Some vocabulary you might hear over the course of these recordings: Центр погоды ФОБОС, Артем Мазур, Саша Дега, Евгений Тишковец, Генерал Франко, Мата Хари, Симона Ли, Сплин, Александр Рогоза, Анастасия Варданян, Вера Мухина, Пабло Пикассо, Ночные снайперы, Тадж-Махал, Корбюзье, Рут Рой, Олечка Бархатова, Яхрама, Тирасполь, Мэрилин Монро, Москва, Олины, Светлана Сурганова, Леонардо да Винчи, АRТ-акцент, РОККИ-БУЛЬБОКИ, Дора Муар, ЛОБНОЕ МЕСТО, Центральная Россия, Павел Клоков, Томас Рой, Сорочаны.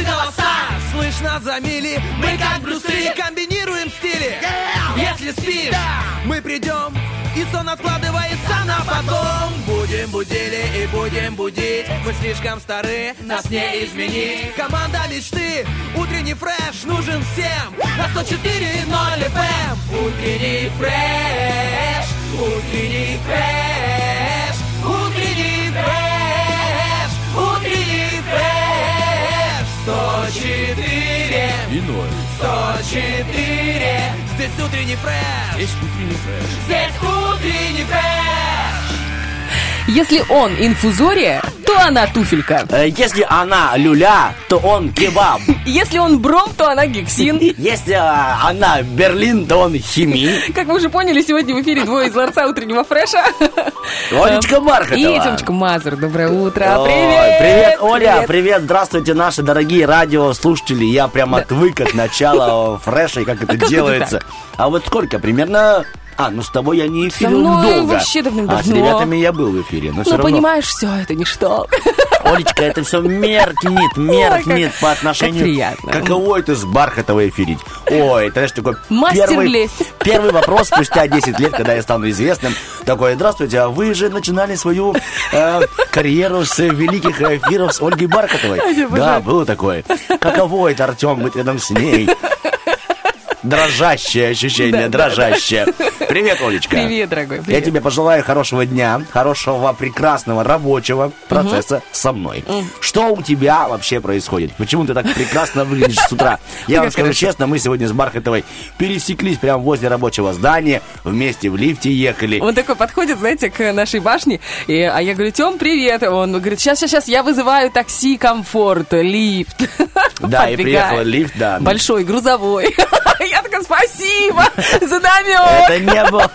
наши голоса слышно за мили. Мы как Брюсы комбинируем стили. Если спишь, мы придем, и сон откладывается на потом. Будем будили и будем будить. Мы слишком стары, нас не изменить. Команда мечты, утренний фреш нужен всем. На 104.0 FM. Утренний фреш, утренний фреш, утренний фреш, утренний фреш. 104 и 0. 104. Здесь утренний фреш. Здесь утренний фреш. Здесь утренний фреш. Если он инфузория, то она туфелька. Если она люля, то он кебаб. Если он бром, то она гексин. Если она берлин, то он химин. Как вы уже поняли, сегодня в эфире двое из ларца утреннего фреша. Олечка Бархатова. И Тёмочка Мазур. Доброе утро. Привет. Привет, Оля. Привет. Здравствуйте, наши дорогие радиослушатели. Я прям отвык от начала фреша и как это делается. А вот сколько? Примерно... ну с тобой я не эфирил долго. Вообще давным-давно. А с ребятами я был в эфире, но все равно. Ну, понимаешь, все это ничто. Олечка, это все меркнет по отношению... Каково это с Бархатовой эфирить? Ой, это, знаешь, такой... Мастер лезть. Первый вопрос спустя 10 лет, когда я стану известным. Такой, здравствуйте, а вы же начинали свою карьеру с великих эфиров с Ольгой Бархатовой. Да, было такое. Каково это, Артем, быть рядом с ней? Дрожащее ощущение, дрожащее. Привет, Олечка. Привет, дорогой. Привет. Я тебе пожелаю хорошего дня, хорошего, прекрасного рабочего процесса со мной. Что у тебя вообще происходит? Почему ты так прекрасно выглядишь с утра? Я вам скажу честно, мы сегодня с Бархатовой пересеклись прямо возле рабочего здания, вместе в лифте ехали. Он такой подходит, знаете, к нашей башне, а я говорю, Тём, привет. Он говорит, сейчас, я вызываю такси, комфорт, лифт. Да, и приехал лифт, да. Большой, грузовой. Я такая, спасибо за намек. Это не было.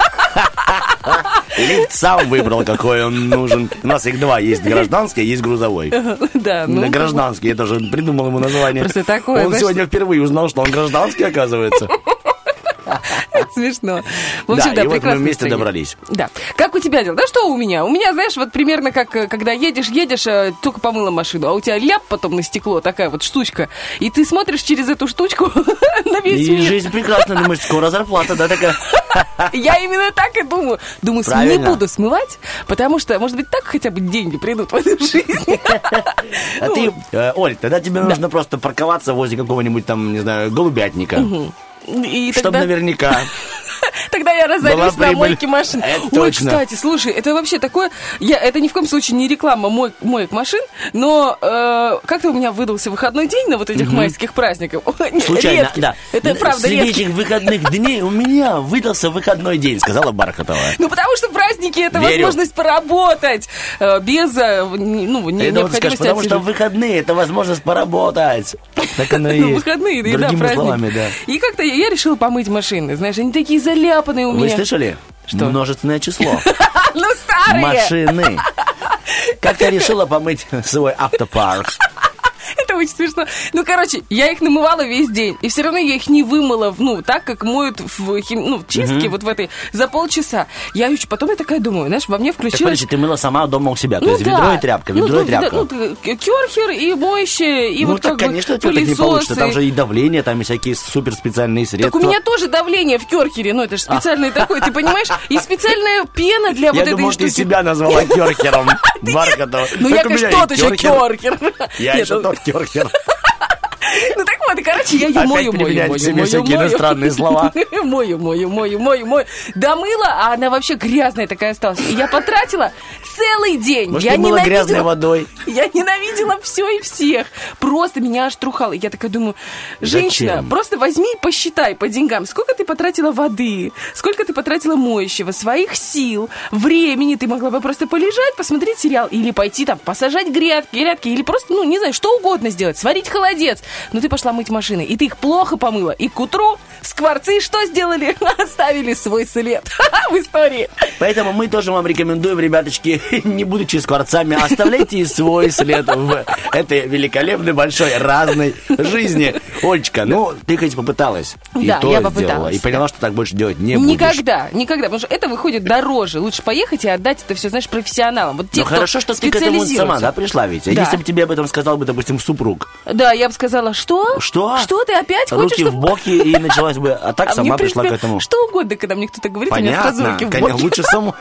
Лифт сам выбрал, какой он нужен. У нас их два, есть гражданский, есть грузовой. Да, ну... Гражданский, я тоже придумал ему название. Просто такое. Он сегодня впервые узнал, что он гражданский, оказывается. Это смешно. В общем, да, и вот мы вместе добрались. Да. Как у тебя дела? Да что у меня? У меня, знаешь, вот примерно как, когда едешь, только помыла машину, а у тебя ляп потом на стекло, такая вот штучка, и ты смотришь через эту штучку на весь мир. И жизнь прекрасна, думаешь, скоро зарплата, да, такая... Я именно так и думаю. Думаю, не буду смывать, потому что, может быть, так хотя бы деньги придут в эту жизнь. А ты, Оль, тогда тебе нужно просто парковаться возле какого-нибудь там, не знаю, голубятника. И чтоб тогда... наверняка. Тогда я разорюсь на мойке машин. Ой, кстати, слушай, это вообще такое... Это ни в коем случае не реклама моек машин, но как-то у меня выдался выходной день на вот этих майских праздниках. Случайно, редких. Да. Это правда редко. Среди этих выходных дней у меня выдался выходной день, сказала Бархатова. Ну, потому что праздники — это возможность поработать без необходимости. Потому что выходные — это возможность поработать. Так оно и есть. Выходные, да, праздники. И как-то я решила помыть машины, знаешь, они такие заляпанные у меня. Вы слышали? Что? Множественное число. Ну, старые. Машины. Как ты решила помыть свой автопарк? Это очень смешно. Ну, короче, я их намывала весь день. И все равно я их не вымыла, так, как моют в чистке, вот в этой, за полчаса. Я еще потом я такая думаю, знаешь, во мне включилась... Так, подожди, ты мыла сама дома у себя, то есть ведро и тряпка, кёрхер и моющее, и вот как бы пылесосы. Ну, конечно, у тебя так не получится, там же и давление, там и всякие суперспециальные средства. Так у меня тоже давление в кёрхере, это же специальный такой, ты понимаешь? И специальная пена для вот этой штуки. Я думал, ты себя назвала кёрхером, Бархатова. Ну, я, конечно, тот еще кёрхер. Я еще тот кёрхер. Ну так вот, короче, я ее мою. Всякие иностранные слова. Мою. Домыла, а она вообще грязная такая осталась. И я потратила целый день. Может, ты мыла грязной водой? Я ненавидела все и всех. Просто меня аж трухало. И я такая думаю, женщина, просто возьми и посчитай по деньгам, сколько ты потратила воды, сколько ты потратила моющего, своих сил, времени. Ты могла бы просто полежать, посмотреть сериал или пойти там посажать грядки или просто, не знаю, что угодно сделать, сварить холодец. Ну, ты пошла мыть машину. машины, и ты их плохо помыла, и к утру скворцы что сделали? Оставили свой след в истории. Поэтому мы тоже вам рекомендуем, ребяточки, не будучи скворцами, оставляйте и свой след в этой великолепной, большой, разной жизни. Олечка, ну, ты хоть попыталась. И да, то я попыталась. Сделала, и поняла, что так больше делать не будешь. Никогда, потому что это выходит дороже. Лучше поехать и отдать это все, знаешь, профессионалам. Вот те, ну, хорошо, что ты к этому сама, да, пришла, ведь. Да. Если бы тебе об этом сказал бы, допустим, супруг. Да, я бы сказала, что? Что ты опять хочешь? Руки в боки, и началась бы, а так сама мне, пришла к этому. Что угодно, когда мне кто-то говорит, понятно, у меня сразу руки в боки. Конечно, лучше саму.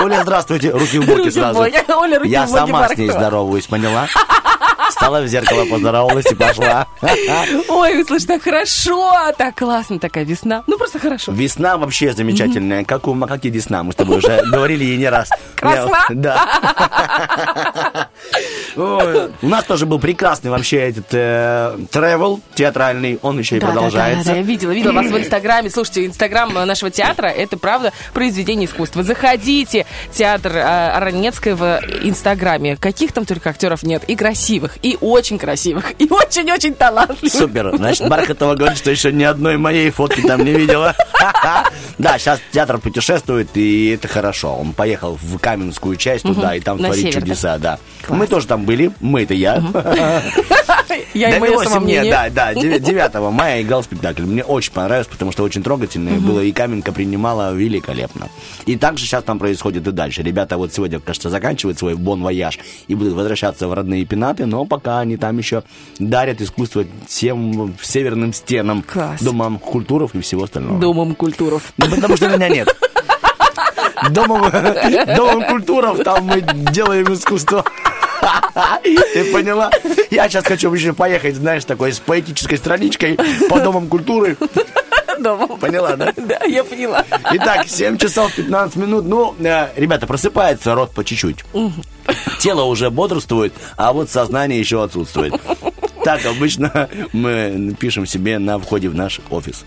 Оля, здравствуйте, руки в боки сразу. Я сама с ней здороваюсь, поняла? Встала в зеркало, поздоровалась и пошла. Ой, слушай, так хорошо, так классно, такая весна. Ну, просто хорошо. Весна вообще замечательная, как у макаки Десна, мы с тобой уже говорили ей не раз. Красна? Да. У нас тоже был прекрасный вообще этот тревел театральный, он еще и продолжается. Да, я видела вас в Инстаграме. Слушайте, Инстаграм нашего театра, это правда произведение искусства. Заходите, театр Оранецкого в Инстаграме. Каких там только актеров нет, и красивых, и очень красивых, и очень-очень талантливых. Супер. Значит, Бархатова говорит, что еще ни одной моей фотки там не видела. Да, сейчас театр путешествует, и это хорошо. Он поехал в Каменскую часть туда, и там творит чудеса, да. Мы тоже там были, мы это я. Я и мое самомнение. Да, 9 мая играл спектакль. Мне очень понравилось, потому что очень трогательное было, и Каменка принимала великолепно. И также сейчас там происходит и дальше. Ребята вот сегодня, кажется, заканчивают свой бон-вояж и будут возвращаться в родные пенаты, но пока они там еще дарят искусство всем северным стенам, домам культуров и всего остального. Домам культуров. Ну, потому что меня нет. Домом культуров там мы делаем искусство. Ты поняла? Я сейчас хочу еще поехать, знаешь, такой с поэтической страничкой по домам культуры. Поняла, да? Да, я поняла. Итак, 7 часов 15 минут. Ну, ребята, просыпается рот по чуть-чуть. Тело уже бодрствует, а вот сознание еще отсутствует. Так обычно мы пишем себе на входе в наш офис.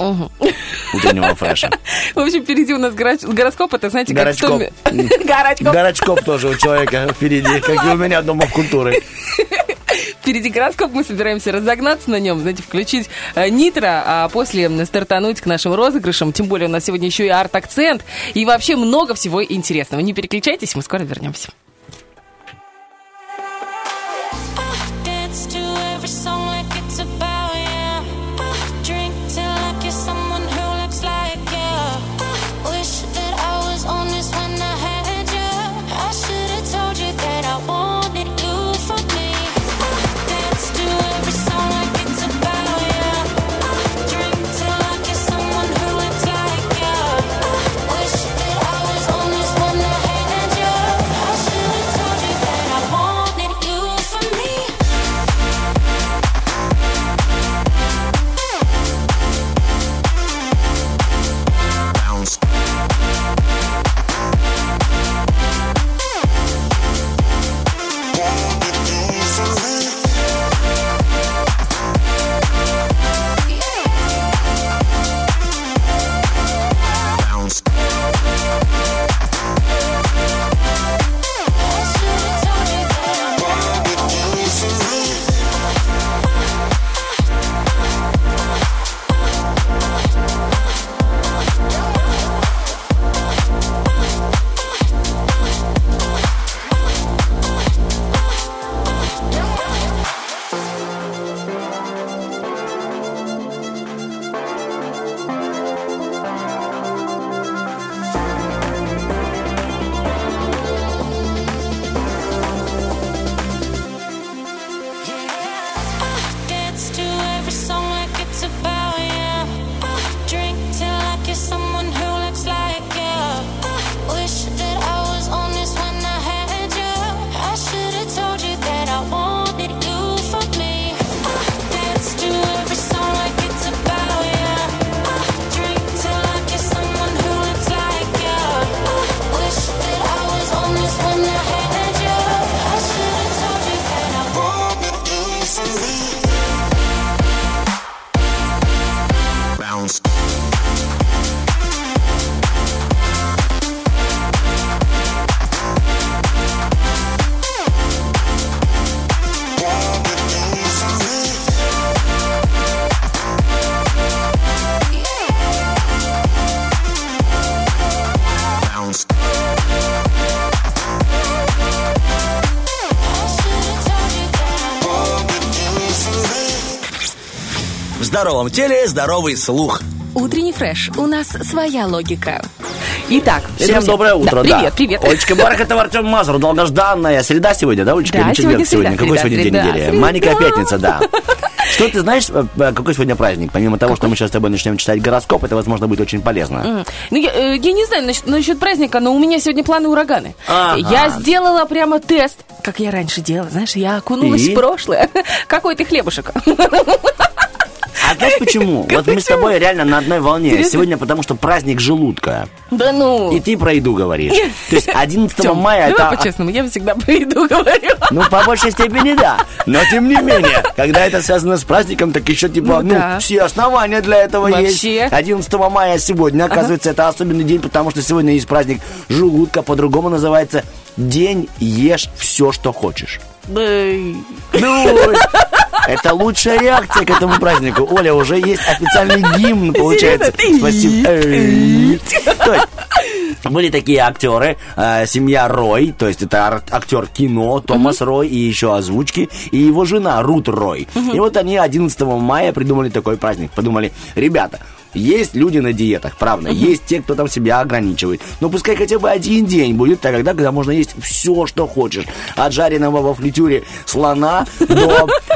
Утреннего фреша. В общем, впереди у нас гороскоп. Это, знаете, как Горочкоп тоже у человека впереди, как и у меня дома в культуре. Впереди гороскоп, мы собираемся разогнаться на нем, знаете, включить нитро, а после стартануть к нашим розыгрышам. Тем более у нас сегодня еще и арт-акцент. И вообще много всего интересного. Не переключайтесь, мы скоро вернемся. здоровом теле здоровый слух. Утренний фреш. У нас своя логика. Итак, всем друзья, доброе утро. Да, привет, да. Привет. Олечка Бархатова, Артем Мазур. Долгожданная среда сегодня, да, Олечка? Да, сегодня среда. Какой сегодня день недели? Маленькая пятница, да. Что ты знаешь, какой сегодня праздник? Помимо того, что мы сейчас с тобой начнем читать гороскоп, это, возможно, будет очень полезно. Ну, я не знаю насчет праздника, но у меня сегодня планы ураганы. Я сделала прямо тест, как я раньше делала, знаешь, я окунулась в прошлое. Какой ты хлебушек? А знаешь почему? Вот мы с тобой реально на одной волне. Сегодня потому что праздник желудка. Да ну. И ты про еду говоришь. То есть 11 мая это... Давай по-честному, я всегда про еду говорю. Ну, по большей степени да. Но тем не менее, когда это связано с праздником, так еще типа, ну, все основания для этого есть. 11 мая сегодня, оказывается, это особенный день, потому что сегодня есть праздник желудка, по-другому называется «День ешь все, что хочешь». Ну... Это лучшая реакция к этому празднику. Оля, уже есть официальный гимн, получается. Спасибо. То есть, были такие актеры, семья Рой, то есть это актер кино Томас Рой и еще озвучки, и его жена Рут Рой. И вот они 11 мая придумали такой праздник. Подумали, ребята... Есть люди на диетах, правда, есть те, кто там себя ограничивает. Но пускай хотя бы один день будет тогда, когда можно есть все, что хочешь. От жареного во фритюре слона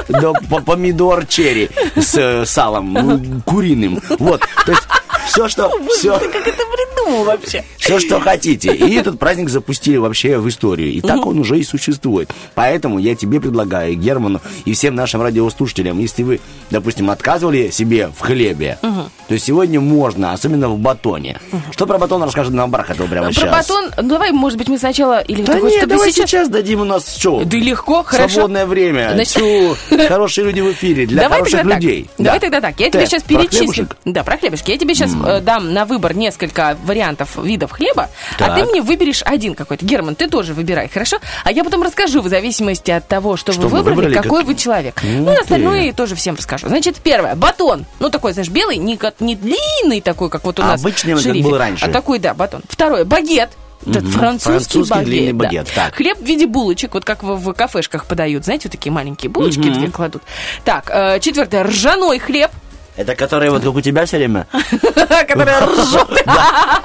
до помидор черри с салом куриным. Вот, то есть все, что... Как это придумал вообще? Все, что хотите. И этот праздник запустили вообще в историю. И так он уже и существует. Поэтому я тебе предлагаю, Герману, и всем нашим радиослушателям, если вы, допустим, отказывали себе в хлебе, то есть сегодня можно, особенно в батоне. Что про батон расскажет нам Бархатова прямо сейчас? Про батон, давай, может быть, мы сначала... Или да нет, давай сейчас дадим у нас что? Да легко, хорошо. Свободное время. Значит... Хорошие люди в эфире для давай хороших людей. Да. Давай тогда так. Я тебе сейчас перечислю. Да, про хлебушек. Я тебе сейчас дам на выбор несколько вариантов видов хлеба, так. А ты мне выберешь один какой-то. Герман, ты тоже выбирай, хорошо? А я потом расскажу, в зависимости от того, что вы выбрали, какой вы человек. Ну и остальное тоже всем расскажу. Значит, первое. Батон. Ну, такой, знаешь, белый, не длинный такой, как вот у нас обычный, как был раньше. А такой, да, батон. Второе. Багет. Французский длинный багет. Да. Хлеб в виде булочек, вот как в кафешках подают. Знаете, вот такие маленькие булочки две кладут. Так, четвертое. Ржаной хлеб. Это который вот как у тебя все время? Который ржет.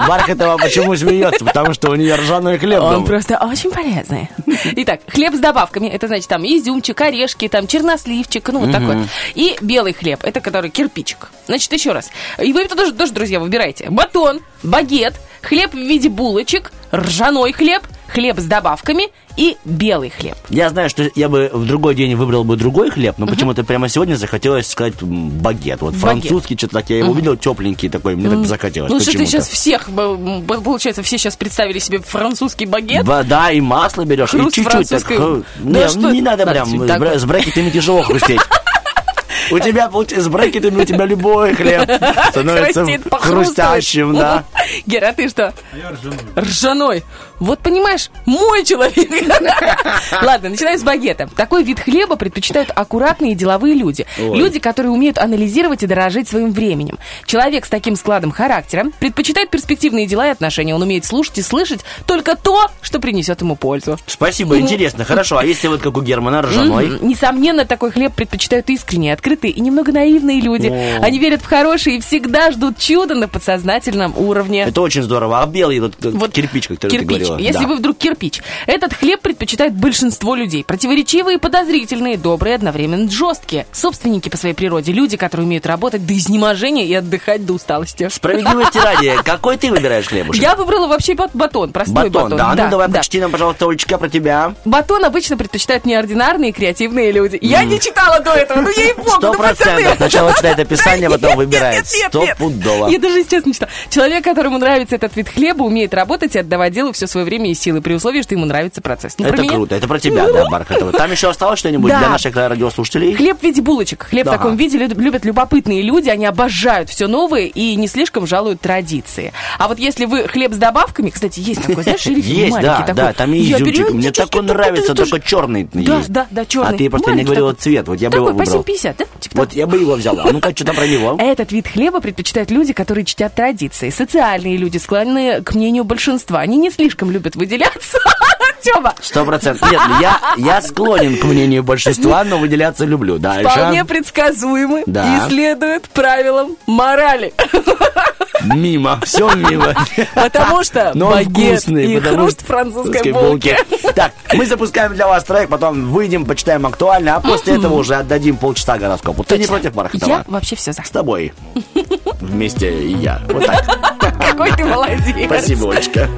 Бархатова почему смеется? Потому что у нее ржаной хлеб. Он просто очень полезный. Итак, хлеб с добавками. Это значит там изюмчик, орешки, там черносливчик, ну вот такой. И белый хлеб. Это который кирпичик. Значит, еще раз. И вы тоже, друзья, выбирайте. Батон, багет, хлеб в виде булочек, ржаной хлеб, хлеб с добавками и белый хлеб. Я знаю, что я бы в другой день выбрал бы другой хлеб, но почему-то прямо сегодня захотелось сказать багет. Вот французский, что-то так я его увидел, тепленький такой, мне так захотелось. Ну что ты сейчас всех, получается, все сейчас представили себе французский багет. Да, и масло берешь, и чуть-чуть так. Не надо прям, с брекетами тяжело хрустеть. У тебя с брекетами у тебя любой хлеб становится хрустящим, да. Гера, а ты что? Я ржаной. Ржаной. Вот понимаешь, мой человек. Ладно, начинаем с багета. Такой вид хлеба предпочитают аккуратные деловые люди. Ой. Люди, которые умеют анализировать и дорожить своим временем. Человек с таким складом характера предпочитает перспективные дела и отношения. Он умеет слушать и слышать только то, что принесет ему пользу. Спасибо, интересно. Хорошо, а если вот как у Германа ржаной? Несомненно, такой хлеб предпочитают искренние, открытые и немного наивные люди. Они верят в хорошие и всегда ждут чуда на подсознательном уровне. Это очень здорово. А белый вот кирпич, как ты говорила. Если вы вдруг кирпич. Этот хлеб предпочитает большинство людей. Противоречивые, подозрительные, добрые, одновременно жесткие. Собственники по своей природе. Люди, которые умеют работать до изнеможения и отдыхать до усталости. Справедливости ради, какой ты выбираешь хлебушек? Я выбрала вообще батон. Простой батон. Да, ну давай почти нам, пожалуйста, Олечка, про тебя. Батон обычно предпочитают неординарные, креативные люди. Я не читала до этого, но ей богу, да пацаны. 100% сначала читает описание, потом выбирает. 100%. Я даже сейчас не читала. Человек, который ему нравится этот вид хлеба, умеет работать и отдавать делу все свое время и силы, при условии, что ему нравится процесс. Ну, это круто, это про тебя, да, Бархатова? Там еще осталось что-нибудь для наших радиослушателей? Хлеб в виде булочек. Хлеб в таком виде любят любопытные люди, они обожают все новое и не слишком жалуют традиции. А вот если вы хлеб с добавками, кстати, есть такой, знаешь, шерифик маленький такой. Да, там и изюмчик. Мне так он нравится, только черный. Да, черный. А ты просто не говорила цвет, вот я бы его выбрал. Такой, по 7,50, да? Типа, вот я бы его взяла. А ну-ка, что-то про него. Этот вид хлеба предпочитают люди, которые чтят традиции. Социальные люди, склонны к мнению большинства. Они не слишком любят выделяться. Тёма. 100%. Нет, я склонен к мнению большинства, но выделяться люблю. Дальше. Вполне предсказуемы и следуют правилам морали. Мимо. Все мимо. Потому что багет и хруст французской булки. Так, мы запускаем для вас трек, потом выйдем, почитаем актуально, а после этого уже отдадим полчаса гороскопу. Ты не против, Бархатова? Я вообще все за. С тобой. Вместе и я. Вот так. Какой ты молодец. Спасибо, Олечка.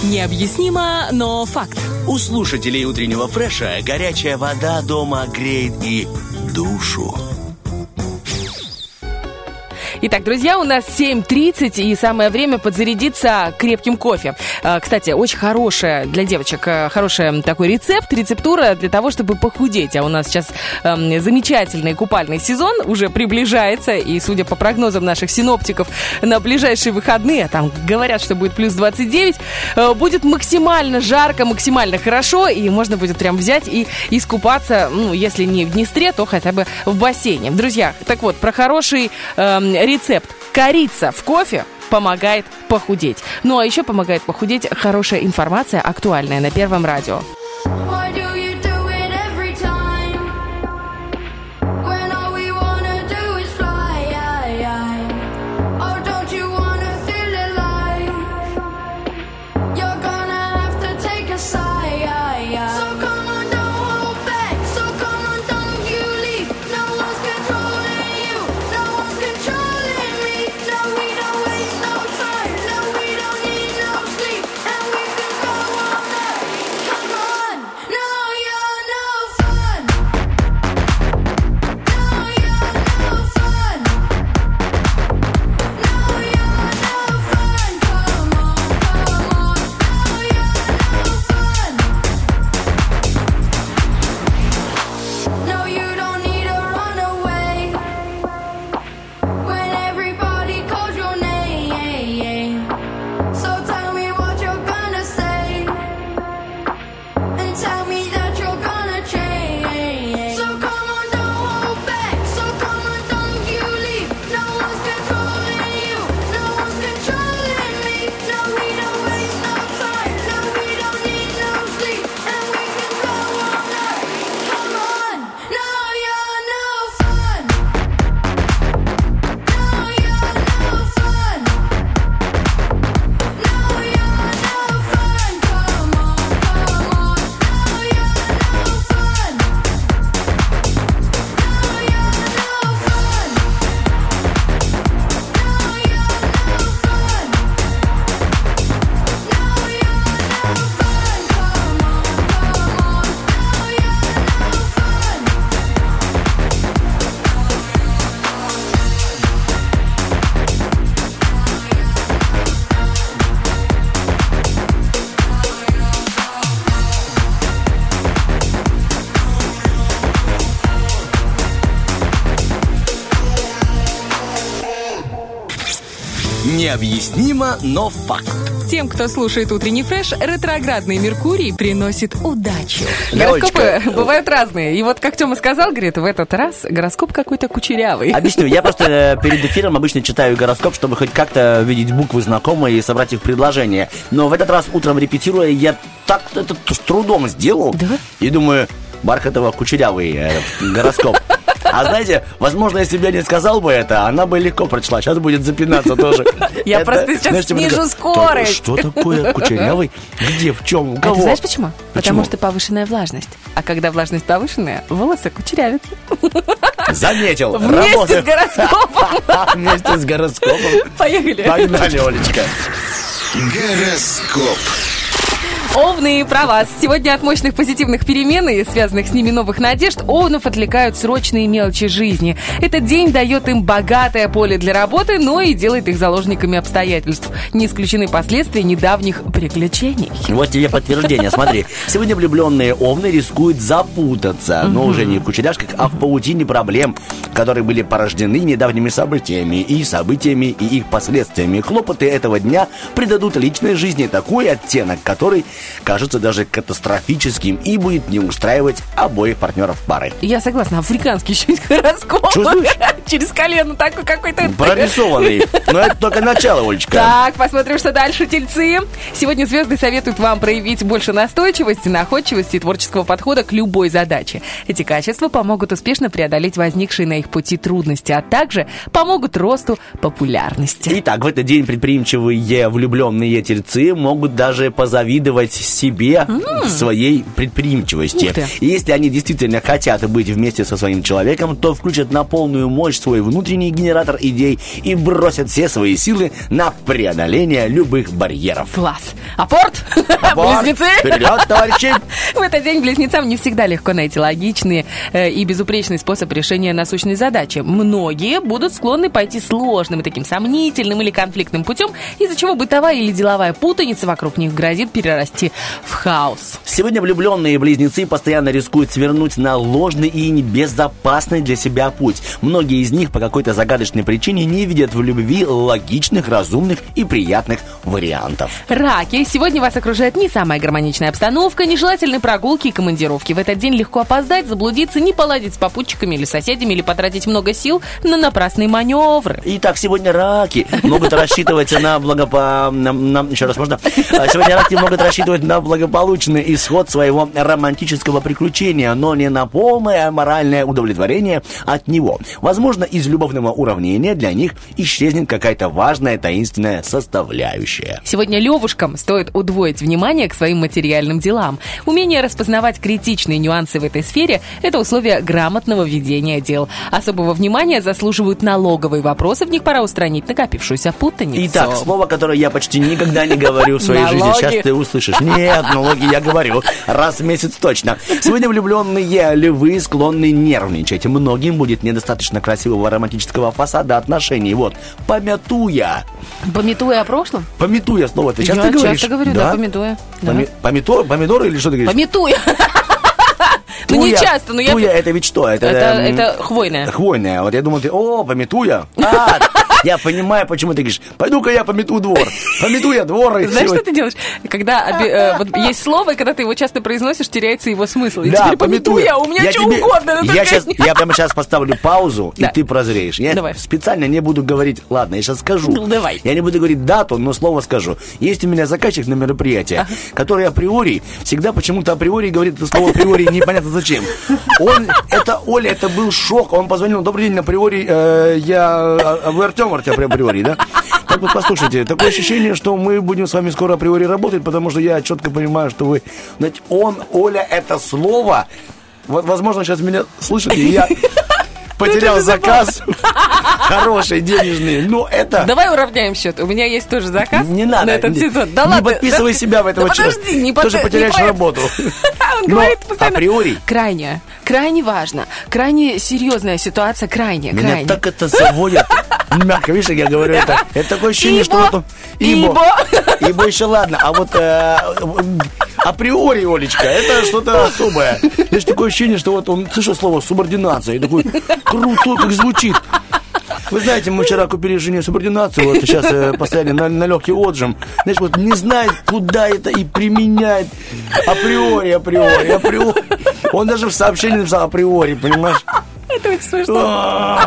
Необъяснимо, но факт. У слушателей утреннего фреша горячая вода дома греет и душу. Итак, друзья, у нас 7:30, и самое время подзарядиться крепким кофе. Кстати, очень хорошая для девочек, хороший такой рецепт, рецептура для того, чтобы похудеть. А у нас сейчас замечательный купальный сезон уже приближается, и, судя по прогнозам наших синоптиков, на ближайшие выходные, там говорят, что будет плюс 29, будет максимально жарко, максимально хорошо, и можно будет прям взять и искупаться, ну, если не в Днестре, то хотя бы в бассейне. Друзья, так вот, про хороший рецепт. Корица в кофе помогает похудеть. Ну а еще помогает похудеть хорошая информация, актуальная на Первом радио. Необъяснимо, но факт. Тем, кто слушает «Утренний фреш», ретроградный Меркурий приносит удачу. Гороскопы бывают разные. И вот, как Тёма сказал, говорит, в этот раз гороскоп какой-то кучерявый. Объясню, я просто перед эфиром обычно читаю гороскоп, чтобы хоть как-то видеть буквы знакомые и собрать их в предложение. Но в этот раз, утром репетируя, я так это с трудом сделал. Да? И думаю, Бархатова кучерявый гороскоп. А знаете, возможно, если бы я не сказал бы это, она бы легко прочла. Сейчас будет запинаться тоже. Я просто сейчас снижу скорость. Что такое кучерявый? Где, в чем, у кого? А ты знаешь почему? Потому что повышенная влажность. А когда влажность повышенная, волосы кучерявятся. Заметил. Вместе с гороскопом. Вместе с гороскопом. Поехали. Погнали, Олечка. Гороскоп. Овны, про вас. Сегодня от мощных позитивных перемен и связанных с ними новых надежд овнов отвлекают срочные мелочи жизни. Этот день дает им богатое поле для работы, но и делает их заложниками обстоятельств. Не исключены последствия недавних приключений. Вот тебе подтверждение, смотри. Сегодня влюбленные овны рискуют запутаться, но уже не в кучеряшках, а в паутине проблем, которые были порождены недавними событиями и их последствиями. Хлопоты этого дня придадут личной жизни такой оттенок, который кажется даже катастрофическим и будет не устраивать обоих партнеров пары. Я согласна, африканский еще гороскоп. Чувствуешь? Через колено такой какой-то. Прорисованный. Но это только начало, Олечка. Так, посмотрим, что дальше, тельцы. Сегодня звезды советуют вам проявить больше настойчивости, находчивости и творческого подхода к любой задаче. Эти качества помогут успешно преодолеть возникшие на их пути трудности, а также помогут росту популярности. Итак, в этот день предприимчивые влюбленные тельцы могут даже позавидовать себе своей предприимчивости. И если они действительно хотят быть вместе со своим человеком, то включат на полную мощь свой внутренний генератор идей и бросят все свои силы на преодоление любых барьеров. Класс. Апорт! Близнецы! Вперед, товарищи! В этот день близнецам не всегда легко найти логичный и безупречный способ решения насущной задачи. Многие будут склонны пойти сложным и таким сомнительным или конфликтным путем, из-за чего бытовая или деловая путаница вокруг них грозит перерасти в хаос. Сегодня влюбленные близнецы постоянно рискуют свернуть на ложный и небезопасный для себя путь. Многие из них по какой-то загадочной причине не видят в любви логичных, разумных и приятных вариантов. Раки. Сегодня вас окружает не самая гармоничная обстановка, нежелательные прогулки и командировки. В этот день легко опоздать, заблудиться, не поладить с попутчиками или соседями, или потратить много сил на напрасные маневры. Итак, сегодня раки могут рассчитывать на благополучный исход своего романтического приключения, но не на полное моральное удовлетворение от него. Возможно, из любовного уравнения для них исчезнет какая-то важная таинственная составляющая. Сегодня левушкам стоит удвоить внимание к своим материальным делам. Умение распознавать критичные нюансы в этой сфере – это условие грамотного ведения дел. Особого внимания заслуживают налоговые вопросы, в них пора устранить накопившуюся путаницу. Итак, слово, которое я почти никогда не говорю в своей жизни, сейчас ты услышишь. Нет, налоги я говорю. Раз в месяц точно. Сегодня влюбленные львы склонны нервничать. Многим будет недостаточно красивого романтического фасада отношений. Вот, помятуя. Помятуя о прошлом? Помятуя слово. Ты часто говоришь? Я часто говорю, да, помятуя. Помидоры или что ты говоришь? Помятуя. Ну, не часто, но я... Туя, это ведь что? Это хвойная. Хвойная. Вот я думал, ты, помятуя. Я понимаю, почему ты говоришь, пойду-ка я помету двор. Помету я двор. И знаешь, что ты делаешь? Когда вот есть слово, и когда ты его часто произносишь, теряется его смысл. И да, теперь помету я, у меня я что тебе, угодно. Я прямо сейчас поставлю паузу, да. И ты прозреешь. Я специально не буду говорить, ладно, я сейчас скажу. Ну, давай. Я не буду говорить дату, но слово скажу. Есть у меня заказчик на мероприятие, который априори, всегда почему-то априори говорит это слово априори, непонятно зачем. Оля, это был шок. Он позвонил, добрый день, априори, вы Артем? Априори, да? Так вот, послушайте, такое ощущение, что мы будем с вами скоро априори работать, потому что я четко понимаю, что вы... Знаете, Оля, это слово... Вот, возможно, сейчас меня слышите, и я потерял заказ. Хороший, денежный. Но это... Давай уравняем счет. У меня есть тоже заказ. Не надо. На этот сезон. Да ладно. Не подписывай себя в этого человека. Подожди, не подписывай. Тоже потеряешь работу. Он говорит постоянно. Априори. Крайне важно. Крайне серьезная ситуация. Крайне. Меня так это заводит. Мягко, видишь, я говорю, это такое ощущение, что вот... Ибо еще ладно, а вот априори, Олечка, это что-то особое. Есть такое ощущение, что вот он слышал слово субординация и такой крутой, как звучит. Вы знаете, мы вчера купили жене субординацию, вот сейчас поставили на легкий отжим. Знаешь, вот не знает, куда это и применяет. Априори. Он даже в сообщении написал априори, понимаешь? Это очень смешно.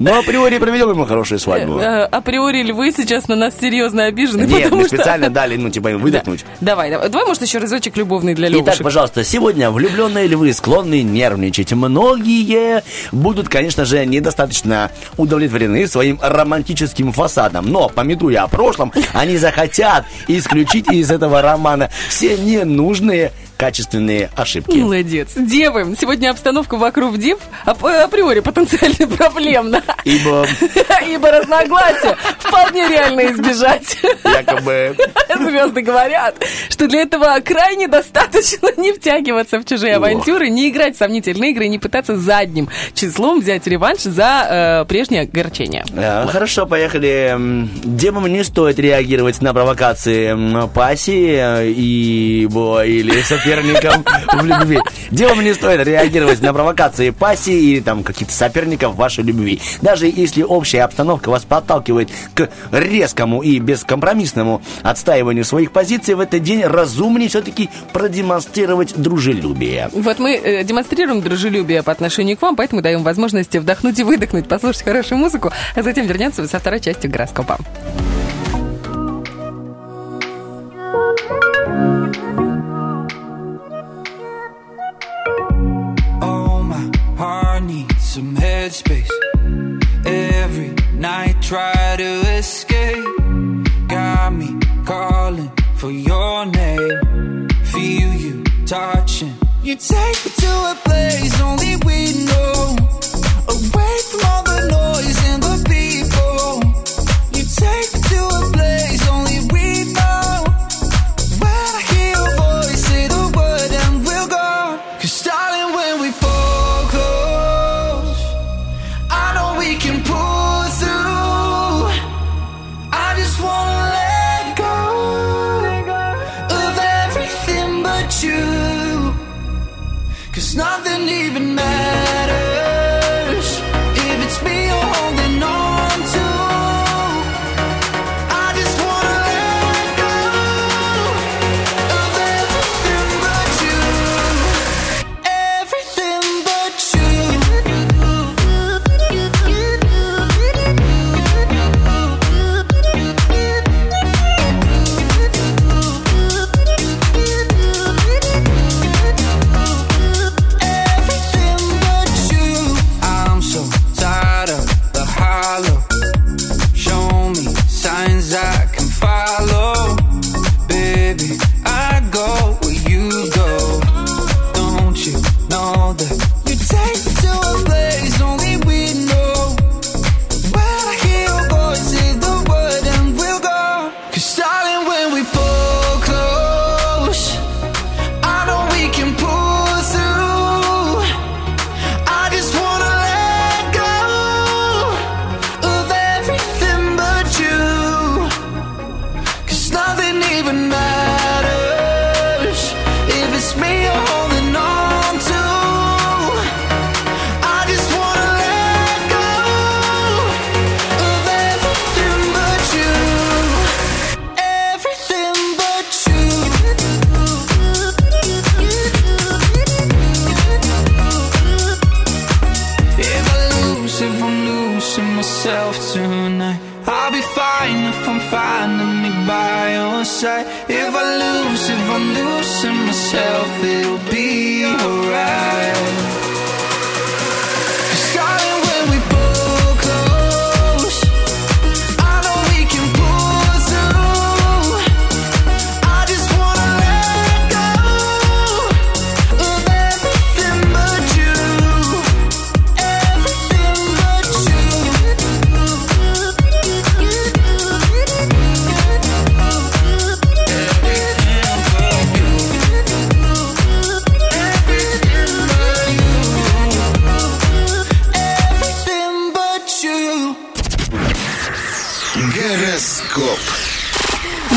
Но априори проведем ему хорошую свадьбу. Априори львы сейчас на нас серьезно обижены. Нет, мы специально дали, выдохнуть. Давай, может, еще разочек любовный для львушек. Итак, пожалуйста, сегодня влюбленные львы склонны нервничать. Многие будут, конечно же, недостаточно удовлетворены своим романтическим фасадом. Но, памятуя о прошлом, они захотят исключить из этого романа все ненужные качественные ошибки. Молодец. Девы. Сегодня обстановка вокруг дев априори потенциально проблемна. Ибо разногласия вполне реально избежать. Якобы. Звезды говорят, что для этого крайне достаточно не втягиваться в чужие авантюры, не играть в сомнительные игры и не пытаться задним числом взять реванш за прежнее огорчение. Хорошо, поехали. Девам не стоит реагировать на провокации пассии или соперникам в любви. Девам не стоит реагировать на провокации пассии или там каких-то соперников в вашей любви. Даже если общая обстановка вас подталкивает к резкому и бескомпромиссному отстаиванию своих позиций, в этот день разумнее все-таки продемонстрировать дружелюбие. Вот мы демонстрируем дружелюбие по отношению к вам, поэтому даем возможность вдохнуть и выдохнуть, послушать хорошую музыку, а затем вернемся со второй частью гороскопа. Some headspace. Every night try to escape. Got me calling for your name. Feel you touching. You take me to a place only we know. Away from all the noise and the people. You take me to a place only we know. When I hear your voice, say the word and we'll go. 'Cause darling, when we fall close, we can pull through. I just wanna let go of everything but you. 'Cause nothing even matters if it's me you're holding on to. I just wanna let go of everything but you. Everything but you.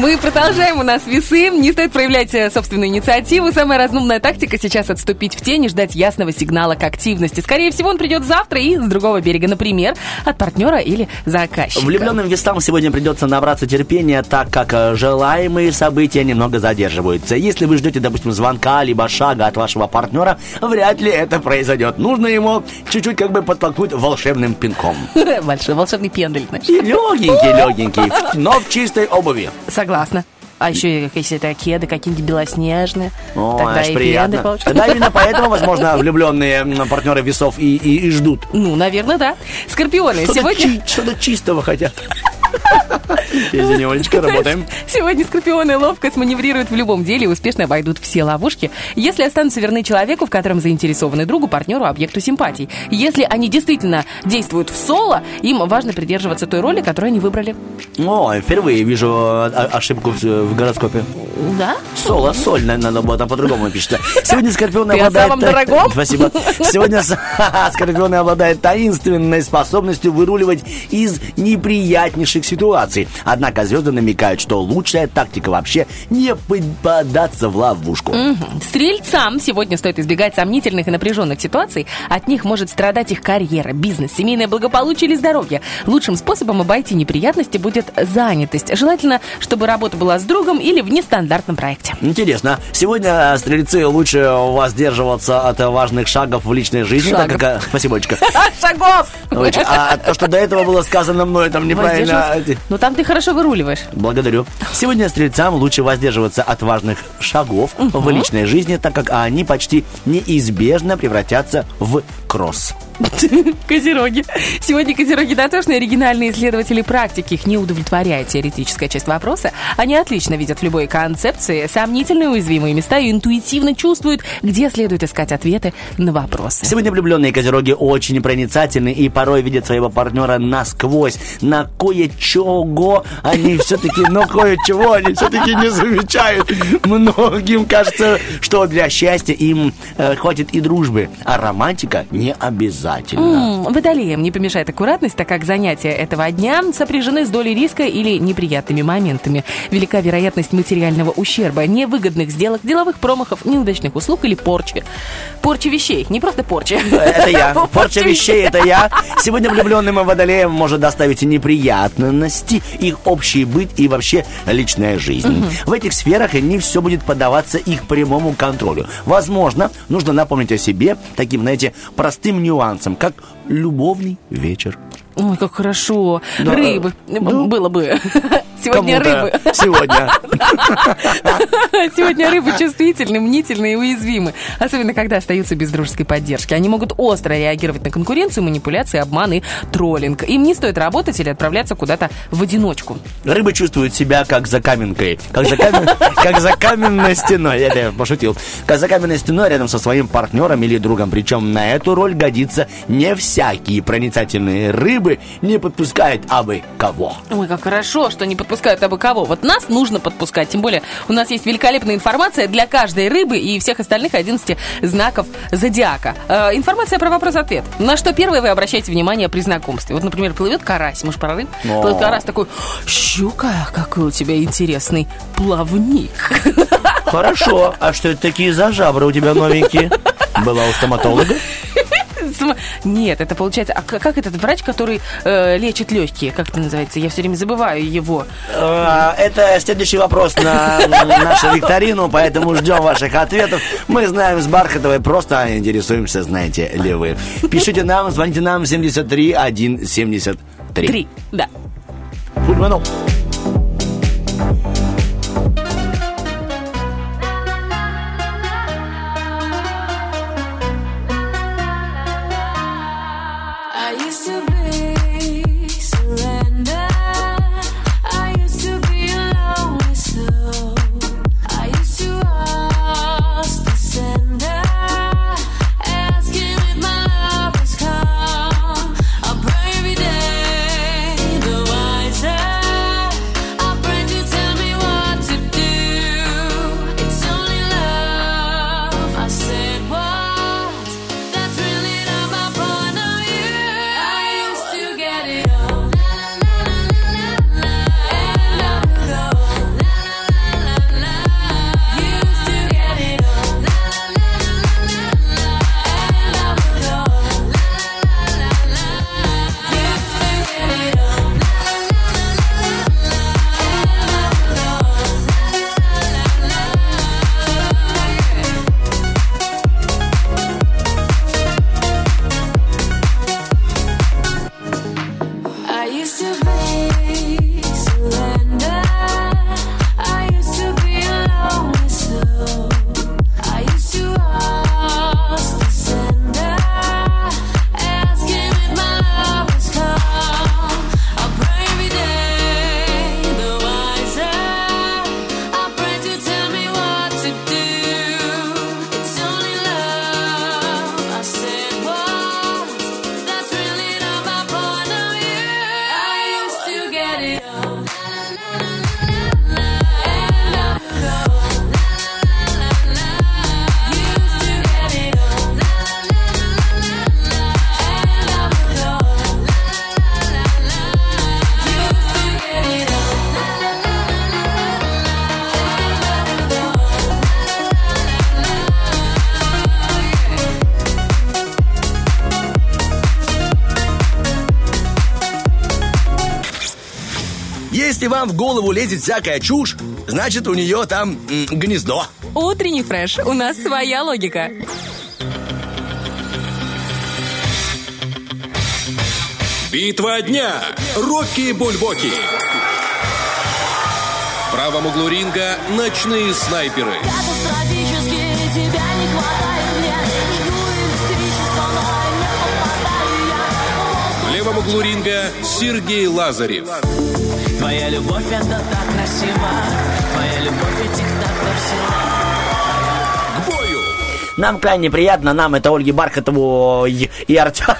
Мы продолжаем, у нас весы. Не стоит проявлять собственную инициативу. Самая разумная тактика сейчас отступить в тень и ждать ясного сигнала к активности. Скорее всего, он придет завтра и с другого берега, например, от партнера или заказчика. Влюбленным весам сегодня придется набраться терпения, так как желаемые события немного задерживаются. Если вы ждете, допустим, звонка либо шага от вашего партнера, вряд ли это произойдет. Нужно ему чуть-чуть как бы подтолкнуть волшебным пинком. Большой волшебный пендель, значит. И легенький, но в чистой обуви. Согласна. А еще, если это кеды какие-нибудь белоснежные, тогда и приятно. Кеды получат. Да, именно поэтому, возможно, влюбленные партнеры весов и ждут. Ну, наверное, да. Скорпионы что-то сегодня... Что-то чистого хотят. Извини, Олечка, работаем. Сегодня скорпионы ловко сманеврируют в любом деле и успешно обойдут все ловушки, если останутся верны человеку, в котором заинтересованы другу, партнеру, объекту симпатий. Если они действительно действуют в соло, им важно придерживаться той роли, которую они выбрали. О, впервые вижу ошибку в гороскопе. Да? Соло, соль, надо было, там по-другому пишется. Сегодня скорпионы обладают... Ты о самом дорогом? Спасибо. Сегодня скорпионы обладают таинственной способностью выруливать из неприятнейших ситуаций. Однако звезды намекают, что лучшая тактика вообще не поддаться в ловушку. Стрельцам сегодня стоит избегать сомнительных и напряженных ситуаций. От них может страдать их карьера, бизнес, семейное благополучие или здоровье. Лучшим способом обойти неприятности будет занятость. Желательно, чтобы работа была с другом или в нестандартном проекте. Интересно. Сегодня стрельцы лучше воздерживаться от важных шагов в личной жизни. Шагов. Так как... Спасибо, Олечка. Шагов! А то, что до этого было сказано мной, там неправильно... Ну, там ты хорошо выруливаешь. Благодарю. Сегодня стрельцам лучше воздерживаться от важных шагов в личной жизни, так как они почти неизбежно превратятся в кросс. Козероги. Сегодня козероги дотошные, оригинальные исследователи практики. Их не удовлетворяет теоретическая часть вопроса. Они отлично видят в любой концепции сомнительные уязвимые места и интуитивно чувствуют, где следует искать ответы на вопросы. Сегодня влюбленные козероги очень проницательны и порой видят своего партнера насквозь. На кое-чего они все-таки, но кое-чего они все-таки не замечают. Многим кажется, что для счастья им хватит и дружбы, а романтика не обязательно. Водолеям не помешает аккуратность, так как занятия этого дня сопряжены с долей риска или неприятными моментами. Велика вероятность материального ущерба, невыгодных сделок, деловых промахов, неудачных услуг или порчи. Порчи вещей, не просто порчи. Это я. Порча вещей, это я. Сегодня влюбленным и водолеям может доставить неприятности, их общий быт и вообще личная жизнь. В этих сферах не все будет поддаваться их прямому контролю. Возможно, нужно напомнить о себе таким, знаете, простым нюансом, как любовный вечер. Ой, как хорошо. Да. Рыбы. Да. Было бы. Сегодня рыбы. Сегодня рыбы чувствительны, мнительны и уязвимы. Особенно, когда остаются без дружеской поддержки. Они могут остро реагировать на конкуренцию, манипуляции, обман и троллинг. Им не стоит работать или отправляться куда-то в одиночку. Рыбы чувствуют себя как за каменкой. Как за каменной стеной. Я пошутил. Как за каменной стеной рядом со своим партнером или другом. Причем на эту роль годится не всякие проницательные рыбы. Не подпускают абы кого. Ой, как хорошо, что не подпускают. Пускают обо кого. Вот нас нужно подпускать. Тем более, у нас есть великолепная информация для каждой рыбы и всех остальных 11 знаков зодиака. Информация про вопрос-ответ. На что первое вы обращаете внимание при знакомстве? Вот, например, плывет карась. Мы же про рыб. Плывет карась такой: щука, какой у тебя интересный плавник. Хорошо. А что это такие за жабры у тебя новенькие? Была у стоматолога? Нет, это получается... А как этот врач, который лечит легкие? Как это называется? Я все время забываю его. Это следующий вопрос на нашу викторину, поэтому ждем ваших ответов. Мы знаем с Бархатовой, просто интересуемся, знаете ли вы. Пишите нам, звоните нам 73173. Три, да. Фульманов. Если вам в голову лезет всякая чушь, значит, у нее там гнездо. Утренний фреш. У нас своя логика. Битва дня. РОККИ-БУЛЬБОКИ. В правом углу ринга ночные снайперы. В левом углу ринга Сергей Лазарев. Твоя любовь, это так красиво. Твоя любовь, ведь их так красиво. К бою! Нам крайне приятно, нам это Ольге Бархатовой и Артём.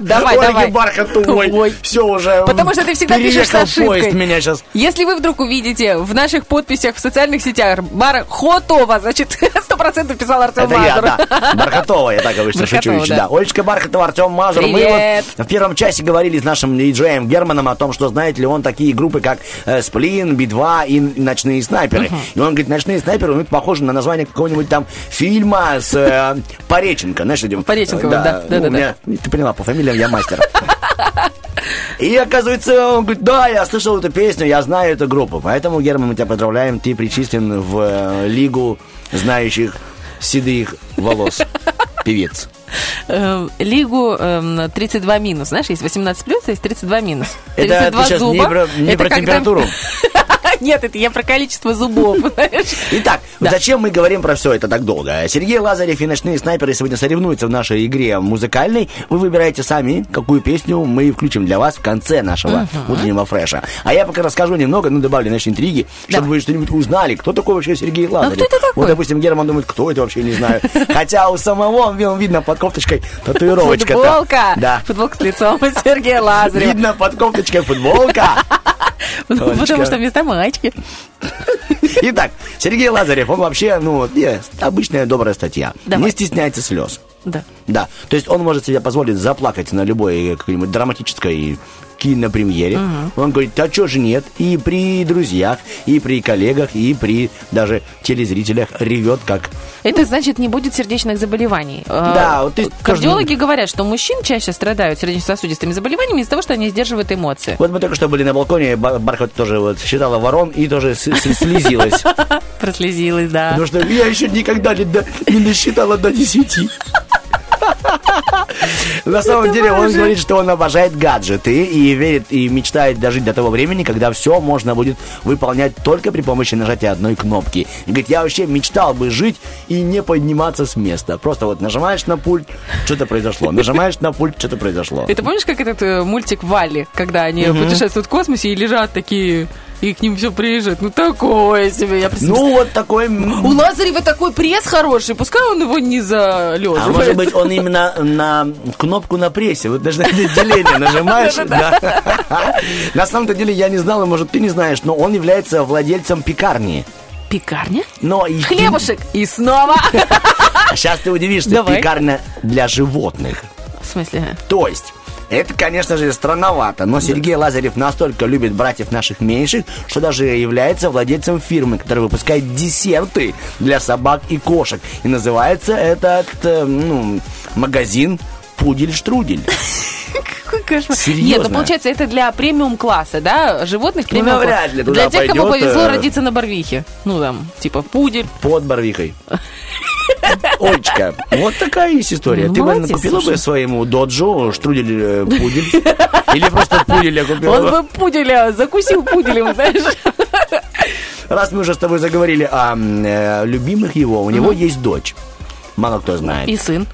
Давай. Ольге Бархатовой. Все уже. Потому что ты всегда пишешь с ошибкой. Меня сейчас. Если вы вдруг увидите в наших подписях в социальных сетях Бархатова, значит, 100% писал Артем Мазур. Это я, да. Бархатова, я так обычно шучу. Да. Олечка Бархатова, Артем Мазур. Привет. Мы в первом часе говорили с нашим диджеем Германом о том, что, знаете ли, он такие группы, как Сплин, Би-2 и Ночные снайперы. И он говорит, Ночные снайперы, у них похожи на название какого-нибудь там фильма с Пореченко. Знаешь, где? Пореченко, да. Ты поняла, по фамилии. Я мастер. И оказывается, он говорит, да, я слышал эту песню, я знаю эту группу. Поэтому, Герман, мы тебя поздравляем, ты причислен в лигу знающих седых волос певец. Лигу 32 минус, знаешь, есть 18 плюс, есть 32 минус. 32 это ты сейчас зуба. Не про температуру. Нет, это я про количество зубов. Итак, зачем мы говорим про все это так долго? Сергей Лазарев и ночные снайперы сегодня соревнуются в нашей игре музыкальной. Вы выбираете сами, какую песню мы включим для вас в конце нашего утреннего фреша. А я пока расскажу немного, добавлю наши интриги, чтобы вы что-нибудь узнали, кто такой вообще Сергей Лазарев. Кто это такой? Вот, допустим, Герман думает, кто это вообще, не знаю. Хотя у самого, видно, под кофточкой татуировочка. Футболка. Да. Футболка с лицом Сергея Лазарева. Видно, под кофточкой футболка. Потому что вместо маечки. Итак, Сергей Лазарев, он вообще, обычная добрая статья. Давай. Не стесняется слез. Да. То есть он может себе позволить заплакать на любой какой-нибудь драматической кинопремьере. Угу. Он говорит, а чё же нет? И при друзьях, и при коллегах, и при даже телезрителях ревет как... Это значит, не будет сердечных заболеваний. Да. Вот кардиологи говорят, что мужчин чаще страдают сердечно-сосудистыми заболеваниями из-за того, что они сдерживают эмоции. Вот мы только что были на балконе, Бархат тоже считала ворон и тоже слезилась. Прослезилась, да. Потому что я еще никогда не насчитала до 10. На самом деле он говорит, что он обожает гаджеты и верит и мечтает дожить до того времени, когда все можно будет выполнять только при помощи нажатия одной кнопки. И говорит, я вообще мечтал бы жить и не подниматься с места. Просто вот нажимаешь на пульт, что-то произошло. Нажимаешь на пульт, что-то произошло. И ты помнишь, как этот мультик «Валли», когда они путешествуют в космосе и лежат такие... И к ним все приезжает. Такое себе. Я представляю. Вот такой... У Лазарева такой пресс хороший. Пускай он его не залеживает. А может быть, он именно на кнопку на прессе. Вот даже на деление нажимаешь. На самом-то деле, я не знал, и, может, ты не знаешь, но он является владельцем пекарни. Пекарня? Хлебушек. И снова. Сейчас ты удивишься. Пекарня для животных. В смысле? То есть... Это, конечно же, странновато, но Сергей Лазарев настолько любит братьев наших меньших, что даже является владельцем фирмы, которая выпускает десерты для собак и кошек. И называется этот магазин «Пудель-штрудель». Какой кошмар. Серьезно? Нет, получается, это для премиум-класса, да? Животных премиум-класса. Вряд ли туда для тех, кому повезло родиться на Барвихе. Пудель. Под Барвихой. Олечка, вот такая есть история. Ты, наверное, купила бы своему доджо штрудель пудель? Или просто пуделя купила? Он бы пуделя, закусил пуделем, знаешь. Раз мы уже с тобой заговорили о любимых его, у него есть дочь. Мало кто знает. И сын.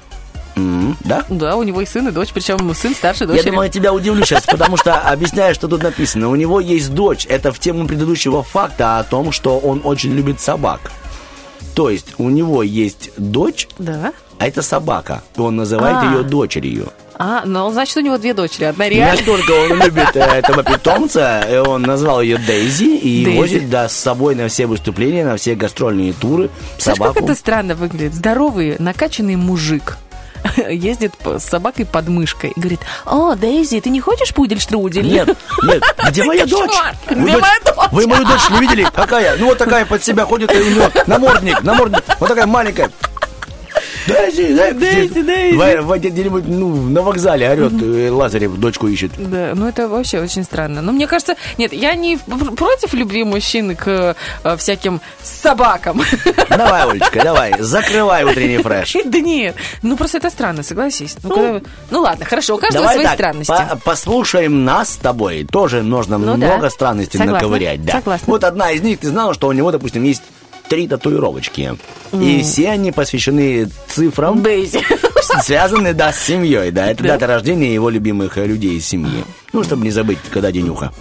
Да? Да, у него и сын, и дочь, причем сын старше дочери. Я думаю, я тебя удивлю сейчас, потому что объясняю, что тут написано. У него есть дочь. Это в тему предыдущего факта о том, что он очень любит собак. То есть у него есть дочь, да. А это собака. Он называет ее дочерью. Ну, значит, у него две дочери, одна реальная. Настолько он любит этого питомца, он назвал ее Дейзи и возит с собой на все выступления, на все гастрольные туры собаку. Знаешь, как это странно выглядит? Здоровый, накачанный мужик ездит с собакой под мышкой и говорит: «О, Дейзи, ты не хочешь пудель-штрудель?» Нет, где моя дочь? Вы мою дочь не видели? Какая? Ну, вот такая под себя ходит, и у нее намордник, вот такая маленькая. Дейзи. Где-нибудь на вокзале орет, Лазарев дочку ищет. Да, ну это вообще очень странно. Но мне кажется, нет, я не против любви мужчин к всяким собакам. Давай, Олечка, давай, закрывай утренний фреш. Да нет, ну просто это странно, согласись. Ну ладно, хорошо, у каждого свои странности. Послушаем нас с тобой. Тоже нужно много странностей наковырять. Согласна. Вот одна из них, ты знала, что у него, допустим, есть 3 татуировочки. И все они посвящены цифрам, связаны, с семьей. Да, это дата рождения его любимых людей из семьи. Ну, чтобы не забыть, когда денюха.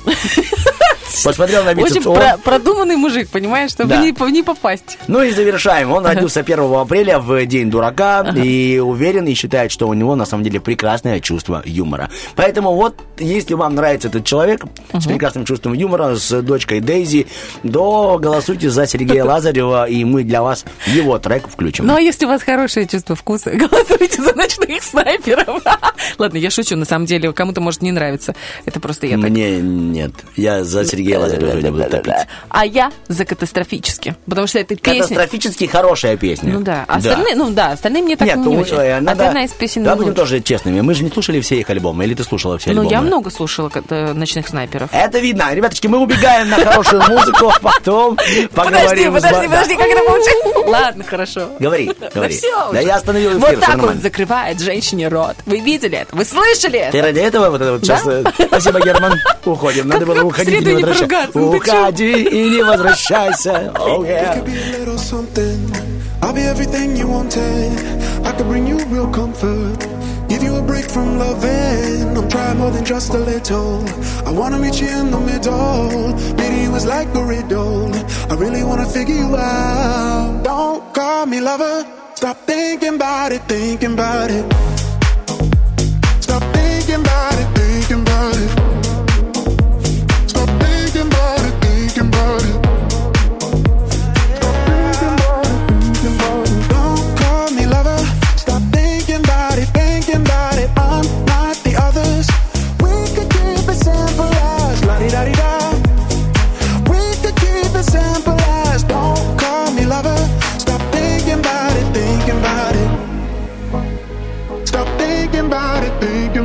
Посмотрел на бицепс. Очень продуманный мужик, понимаешь, чтобы не попасть. Ну и завершаем. Он родился 1 апреля в день дурака и уверен и считает, что у него на самом деле прекрасное чувство юмора. Поэтому вот, если вам нравится этот человек с прекрасным чувством юмора, с дочкой Дейзи, то голосуйте за Сергея Лазарева, и мы для вас его трек включим. Ну а если у вас хорошее чувство вкуса, голосуйте за ночных снайперов. Ладно, я шучу, на самом деле, кому-то может не нравится. Это просто я так. Мне нет, я за Сергея Лазарев. А я за катастрофически, потому что эта песня... Катастрофически хорошая песня. Ну да, остальные, остальные мне так не очень. Одна из песен... Да, будем тоже честными, мы же не слушали все их альбомы, или ты слушала все альбомы? Ну, я много слушала «Ночных снайперов». Это видно. Ребяточки, мы убегаем на хорошую музыку, потом поговорим... Подожди, как это получается? Ладно, хорошо. Говори. Да я остановил эфир, все нормально. Вот так вот закрывает женщине рот. Вы видели это? Вы слышали это? Ты ради этого вот это вот сейчас... Спасибо, Герман. Уходим. Надо было уходить. Уходи и не возвращайся. Oh, yeah. It could be a little something. I'll be everything you wanted. I could bring you real comfort. Give you a break from loving. I'm trying more than just a little. I wanna meet you in the middle. Maybe it was like a riddle. I really wanna figure you out. Don't call me lover. Stop thinking about it, thinking about it. Stop thinking about it, thinking about it. Thinking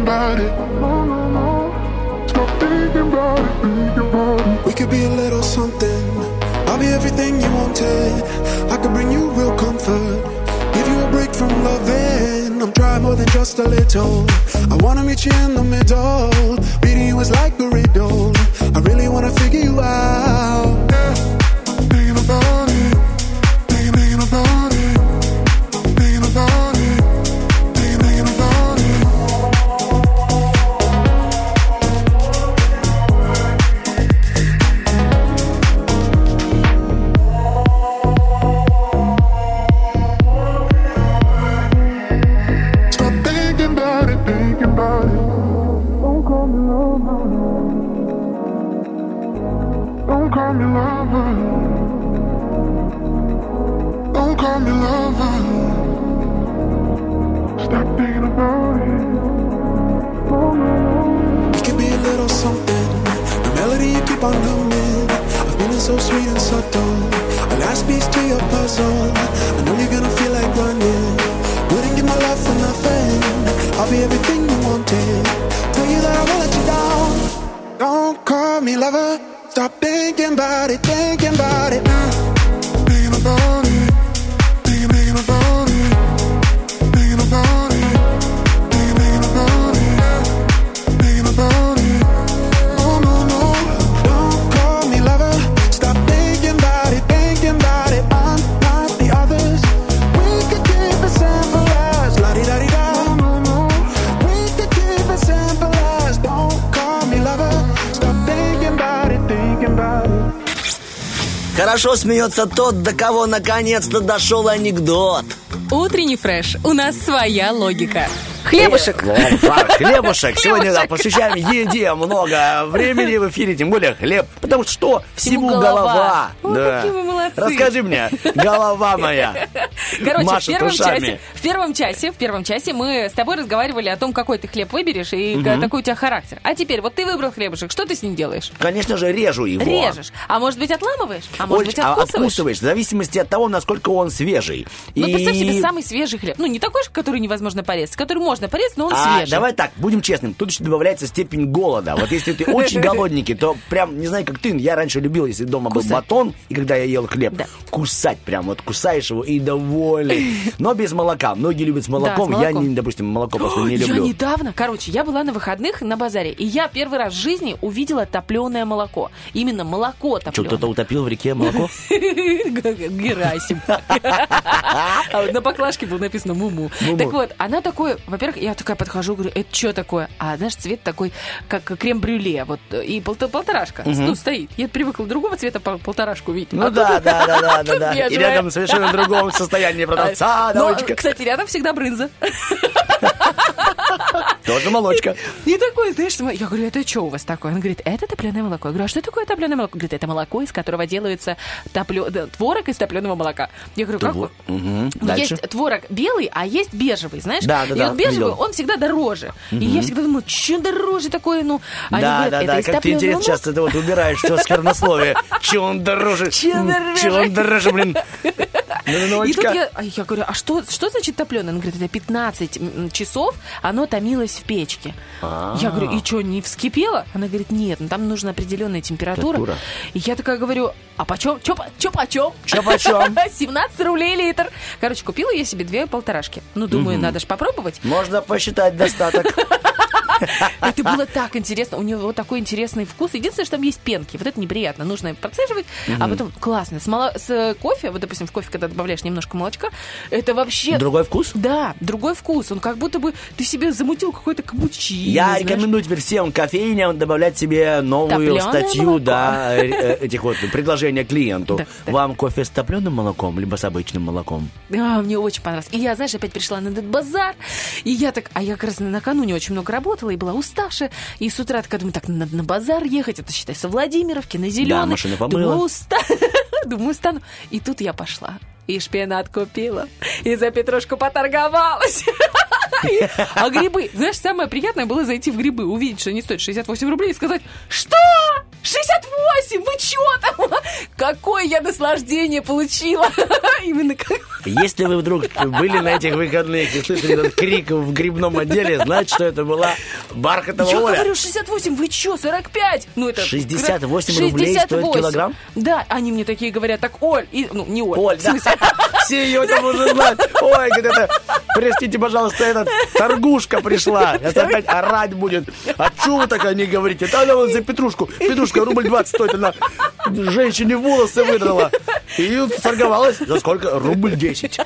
about it, thinking about it. Хорошо смеется тот, до кого наконец-то дошел анекдот. Утренний фреш. У нас своя логика. Хлебушек. Хлебушек. Сегодня посвящаем еде много времени в эфире, тем более хлеб. Потому что всему голова. Да. Какие вы молодцы. Расскажи мне, голова моя. Короче, в первом часе мы с тобой разговаривали о том, какой ты хлеб выберешь и какой у тебя характер. А теперь вот ты выбрал хлебушек, что ты с ним делаешь? Конечно же, режу его. Режешь. А может быть, отламываешь? А может быть, откусываешь? В зависимости от того, насколько он свежий. Ну, представь себе самый свежий хлеб. Ну, не такой же, который невозможно порезать, который можно порезать, но он свежий. Давай так, будем честным, тут еще добавляется степень голода. Вот если ты очень голодненький, то прям, не знаю, как ты, я раньше любил, если дома был батон, и когда я ел хлеб, кусать прям, вот кусаешь его и доволен. Но без молока. Многие любят с молоком, я, допустим, молоко просто не люблю. Я недавно, я была на выходных на базаре, и я первый раз в жизни увидела топленое молоко. Именно молоко топленое. Что, кто-то утопил в реке молоко? Герасим. На баклажке было написано «Муму». Так вот, она такое... Во-первых, я такая подхожу, говорю, это что такое? А наш цвет такой, как крем-брюле, вот, и полторашка стоит. Я привыкла другого цвета полторашку видеть. Ну да. И рядом совершенно другом состоянии продавца, Олечка. Кстати, рядом всегда брынза. Тоже молочка. И такой, знаешь, я говорю, это что у вас такое? Он говорит, это топленое молоко. Я говорю, а что такое топленое молоко? Говорит, это молоко, из которого делается творог из топленого молока. Я говорю, как? Есть творог белый, а есть бежевый, знаешь? Да. Бежевый, он всегда дороже. И я всегда думаю, что дороже такое, ну... Да, как ты интересно сейчас ты вот убираешь все сквернословие. Че он дороже? Че он дороже, блин? И тут я говорю, а что значит топленое? Он говорит, это 15 часов оно томилось в печке. Я говорю, и что, не вскипело? Она говорит, нет, ну там нужна определенная температура. И я такая говорю, а почем? Че почем? 17 рублей литр. Короче, купила я себе 2 полторашки. Ну, думаю, надо же попробовать. Можно посчитать достаток. Это было так интересно. У него такой интересный вкус. Единственное, что там есть пенки. Вот это неприятно. Нужно процеживать. А потом классно. С кофе, вот, допустим, в кофе, когда добавляешь немножко молочка, это вообще... Другой вкус? Да, другой вкус. Он как будто бы... Ты себе замутил какой-то капучино. Я рекомендую теперь всем кофейням добавлять себе новую статью, да, этих вот предложения клиенту. Вам кофе с топленым молоком, либо с обычным молоком? Мне очень понравилось. И я, знаешь, опять пришла на этот базар. И я так... А я как раз накануне очень много работала и была уставшая, и с утра такая думаю, так, надо на базар ехать, это, считай, со Владимировки на Зеленый. Да, машина помыла. Думаю, устану. И тут я пошла, и шпинат купила, и за петрушку поторговалась. А грибы, знаешь, самое приятное было зайти в грибы, увидеть, что они стоят 68 рублей и сказать, что? 68! Вы чё там? Какое я наслаждение получила! Именно как... Если вы вдруг были на этих выходных и слышали этот крик в грибном отделе, знать, что это была Бархатова Оля. Я говорю, 68, вы чё, 45? Ну, это 68 рублей стоит килограмм? Да, они мне такие говорят, так, Оль, и... ну, не Оль. Оль, да. Все ее там уже знают. Ой, это, простите, пожалуйста, эта торгушка пришла. Это опять орать будет. А чё вы такая не говорите? Там вот за петрушку. Петрушка рубль 20 стоит, она женщине волосы выдрала. И торговалась за сколько? Рубль 10.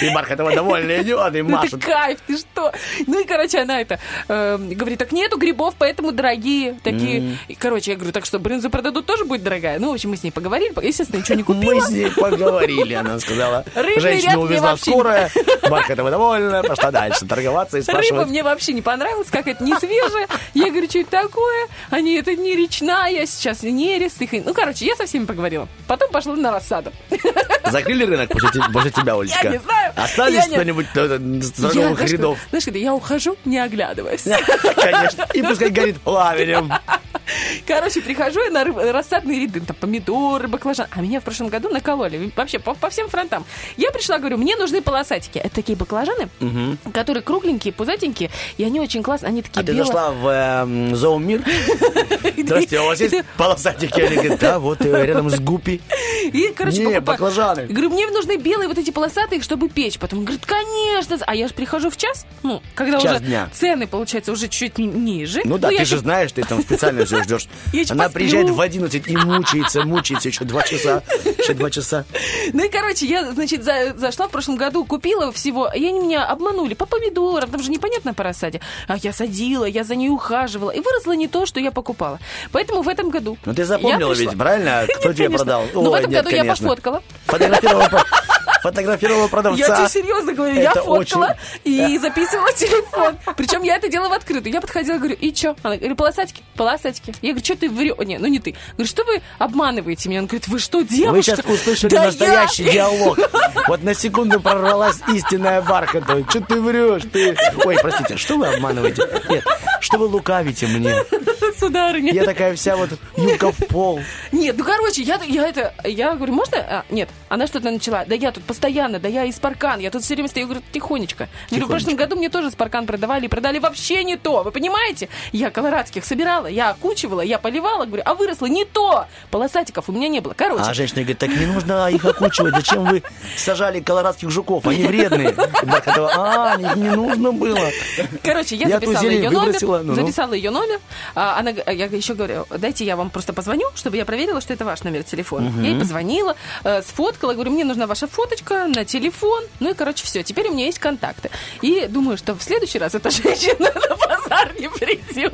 И Бархатова довольна идет, и машет. Ну ты кайф, ты что? Ну и, короче, она это говорит, так нету грибов, поэтому дорогие такие. И, короче, я говорю, так что брынзу продадут, тоже будет дорогая? Ну, в общем, мы с ней поговорили, естественно, ничего не купила. Мы с ней поговорили, она сказала. Женщина увезла скорая, Бархатова довольна, пошла дальше торговаться и спрашивать. Рыба мне вообще не понравилась, какая-то несвежая. Я говорю, что это такое? Они, это не речная, сейчас нерест. Ну, короче, я со всеми поговорила. Потом пошла на рассаду. Закрыли рынок после тебя, Олечка? Я не знаю. Остались кто-нибудь с торговых рядов? Знаешь, когда я ухожу, не оглядываясь. Конечно. И пускай горит пламенем. Короче, прихожу я на рассадные ряды. Там помидоры, баклажаны. А меня в прошлом году накололи. Вообще, по всем фронтам. Я пришла, говорю, мне нужны полосатики. Это такие баклажаны, которые кругленькие, пузатенькие. И они очень классные. Они такие белые. А ты зашла в Зоомир? Здравствуйте, у вас есть полосатики? Они говорят, да, вот рядом с гупи. И, короче, не, баклажаны. Говорю, мне нужны белые вот эти полосатые, чтобы печь. Потом он говорит, конечно. А я же прихожу в час, ну, когда час уже дня. Цены, получается, уже чуть ниже. Ну да, ты же знаешь, ты там специально ждешь, ждешь. Она приезжает в 11 и мучается еще 2 часа. Ну и, короче, я, значит, зашла в прошлом году, купила всего, и они меня обманули по помидорам, там же непонятно по рассаде. А я садила, я за ней ухаживала, и выросло не то, что я покупала. Поэтому в этом году... Ну ты запомнила ведь, правильно? Кто тебе продал? Ну в этом году я пофоткала. Фотографировала продавца. Я тебе серьезно говорю, я фоткала и записывала телефон. Причем я это делала в открытую. Я подходила, говорю, и что? Она говорит, полосатики, полосатики. Я говорю, что ты врешь? Не, ну не ты. Говорю, что вы обманываете меня? Он говорит, вы что, девушка? Вы сейчас услышали настоящий диалог. Вот на секунду прорвалась истинная Бархатова. Что ты врешь? Ой, простите, что вы обманываете? Нет, что вы лукавите мне? Сударыня. Я такая вся вот юбка в пол. Нет, ну короче, я говорю, можно? А, нет, она что-то начала. Да я тут постоянно, да я и Спаркан. Я тут все время стою, говорю, тихонечко. Говорю, в прошлом году мне тоже Спаркан продавали. И продали вообще не то, вы понимаете? Я колорадских собирала, я окучивала, я поливала. Говорю, а выросло не то. Полосатиков у меня не было, короче. А женщина говорит, так не нужно их окучивать. Зачем вы сажали колорадских жуков? Они вредные. А, не нужно было. Короче, я записала ее номер. Она, я еще говорю, дайте я вам просто позвоню, чтобы я проверила, что это ваш номер телефона. Я ей позвонила, сфоткала, говорю, мне нужна ваша фоточка на телефон. Ну и, короче, все, теперь у меня есть контакты. И думаю, что в следующий раз эта женщина на базар не придет.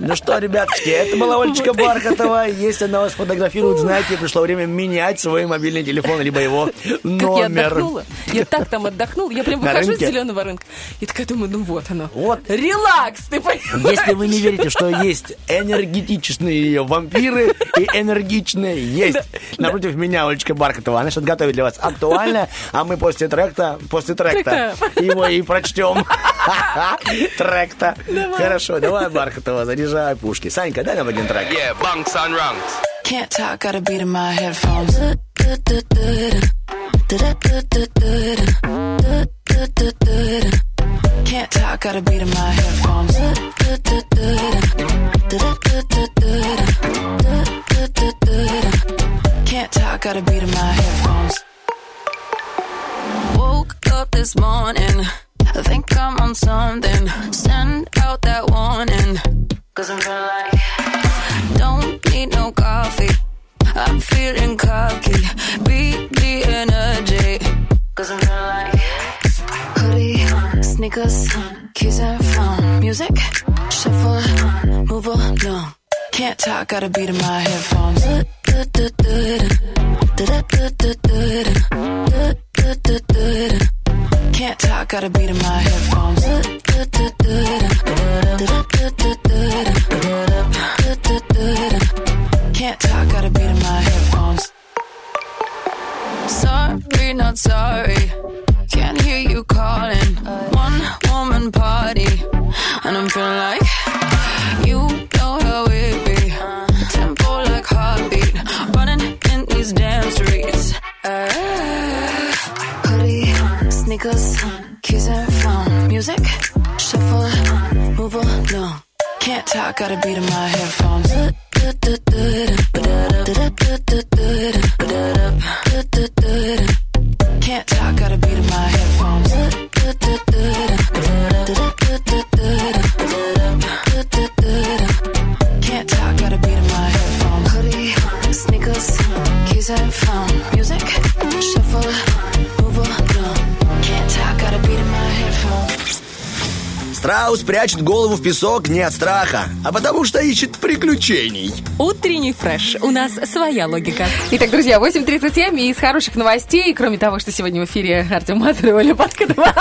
Ну что, ребяточки, это была Олечка Бархатова. Если она вас фотографирует, знаете, пришло время менять свой мобильный телефон, либо его номер. Как я отдохнула. Я так там отдохнула. Я прям выхожу с зеленого рынка. И такая думаю, ну вот оно. Вот. Релакс, ты понимаешь? Если вы не верите, что есть энергетичные вампиры и энергичные есть. Напротив меня Олечка Бархатова. Она сейчас готовит для вас актуальное, а мы после тректа его и прочтем. Тректа. Хорошо, давай, Бархатова, заряжай пушки. Санька, дай нам один трек. Yeah, bunks on rungs. Can't talk, gotta beat in my headphones. Can't talk, gotta beat in my headphones. Can't talk, gotta beat in my headphones. Woke up this morning, I think I'm on something. Send out that warning, 'cause I'm feeling like don't need no coffee. I'm feeling cocky, beat the energy, 'cause I'm feeling like hoodie, sneakers, keys and phone. Music, shuffle, move along. Can't talk, gotta beat in my headphones. Can't talk, gotta beat in my headphones. Can't talk, gotta beat in my headphones. Sorry, not sorry. Can't hear you calling. One woman party, and I'm feeling like you know how it be. Tempo like heartbeat, running in these damn streets. Hoodie, sneakers, keys and phone. Music, shuffle, move along. Can't talk, gotta beat in my headphones. Can't talk, gotta beat in my headphones. Can't talk, gotta beat in my headphones. Hoodie, sneakers, keys and phone. Music, shuffle, move along. Can't talk, gotta beat in my headphones. Страус прячет голову в песок не от страха, а потому что ищет приключений. Утренний фреш. У нас своя логика. Итак, друзья, 8:37 и из хороших новостей, кроме того, что сегодня в эфире Артем Мазур и Оля Бархатова.